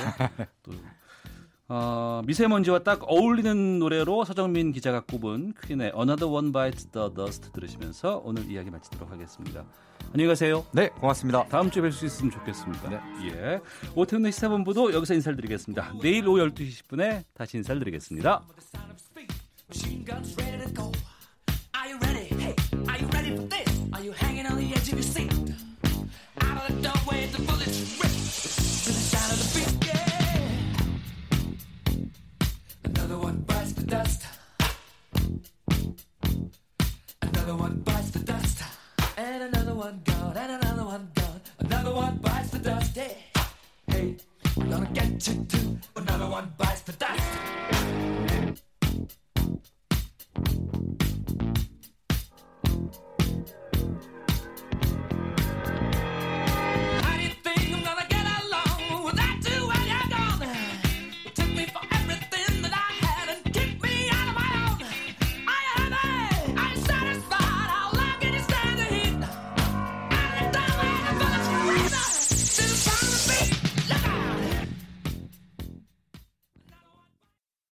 또 미세먼지와 딱 어울리는 노래로 서정민 기자가 꼽은 퀸의 Another One Bites the Dust 들으시면서 오늘 이야기 마치도록 하겠습니다. 안녕히 가세요. 네, 고맙습니다. 다음 주에 뵐 수 있으면 좋겠습니다. 네. 예. 오태훈의 시사본부도 여기서 인사를 드리겠습니다. 내일 오후 12시 10분에 다시 인사를 드리겠습니다. Another one bites the dust. Another one bites the dust. And another one gone, and another one gone. Another one bites the dust. Hey, hey, I'm gonna get you too. Another one bites the dust.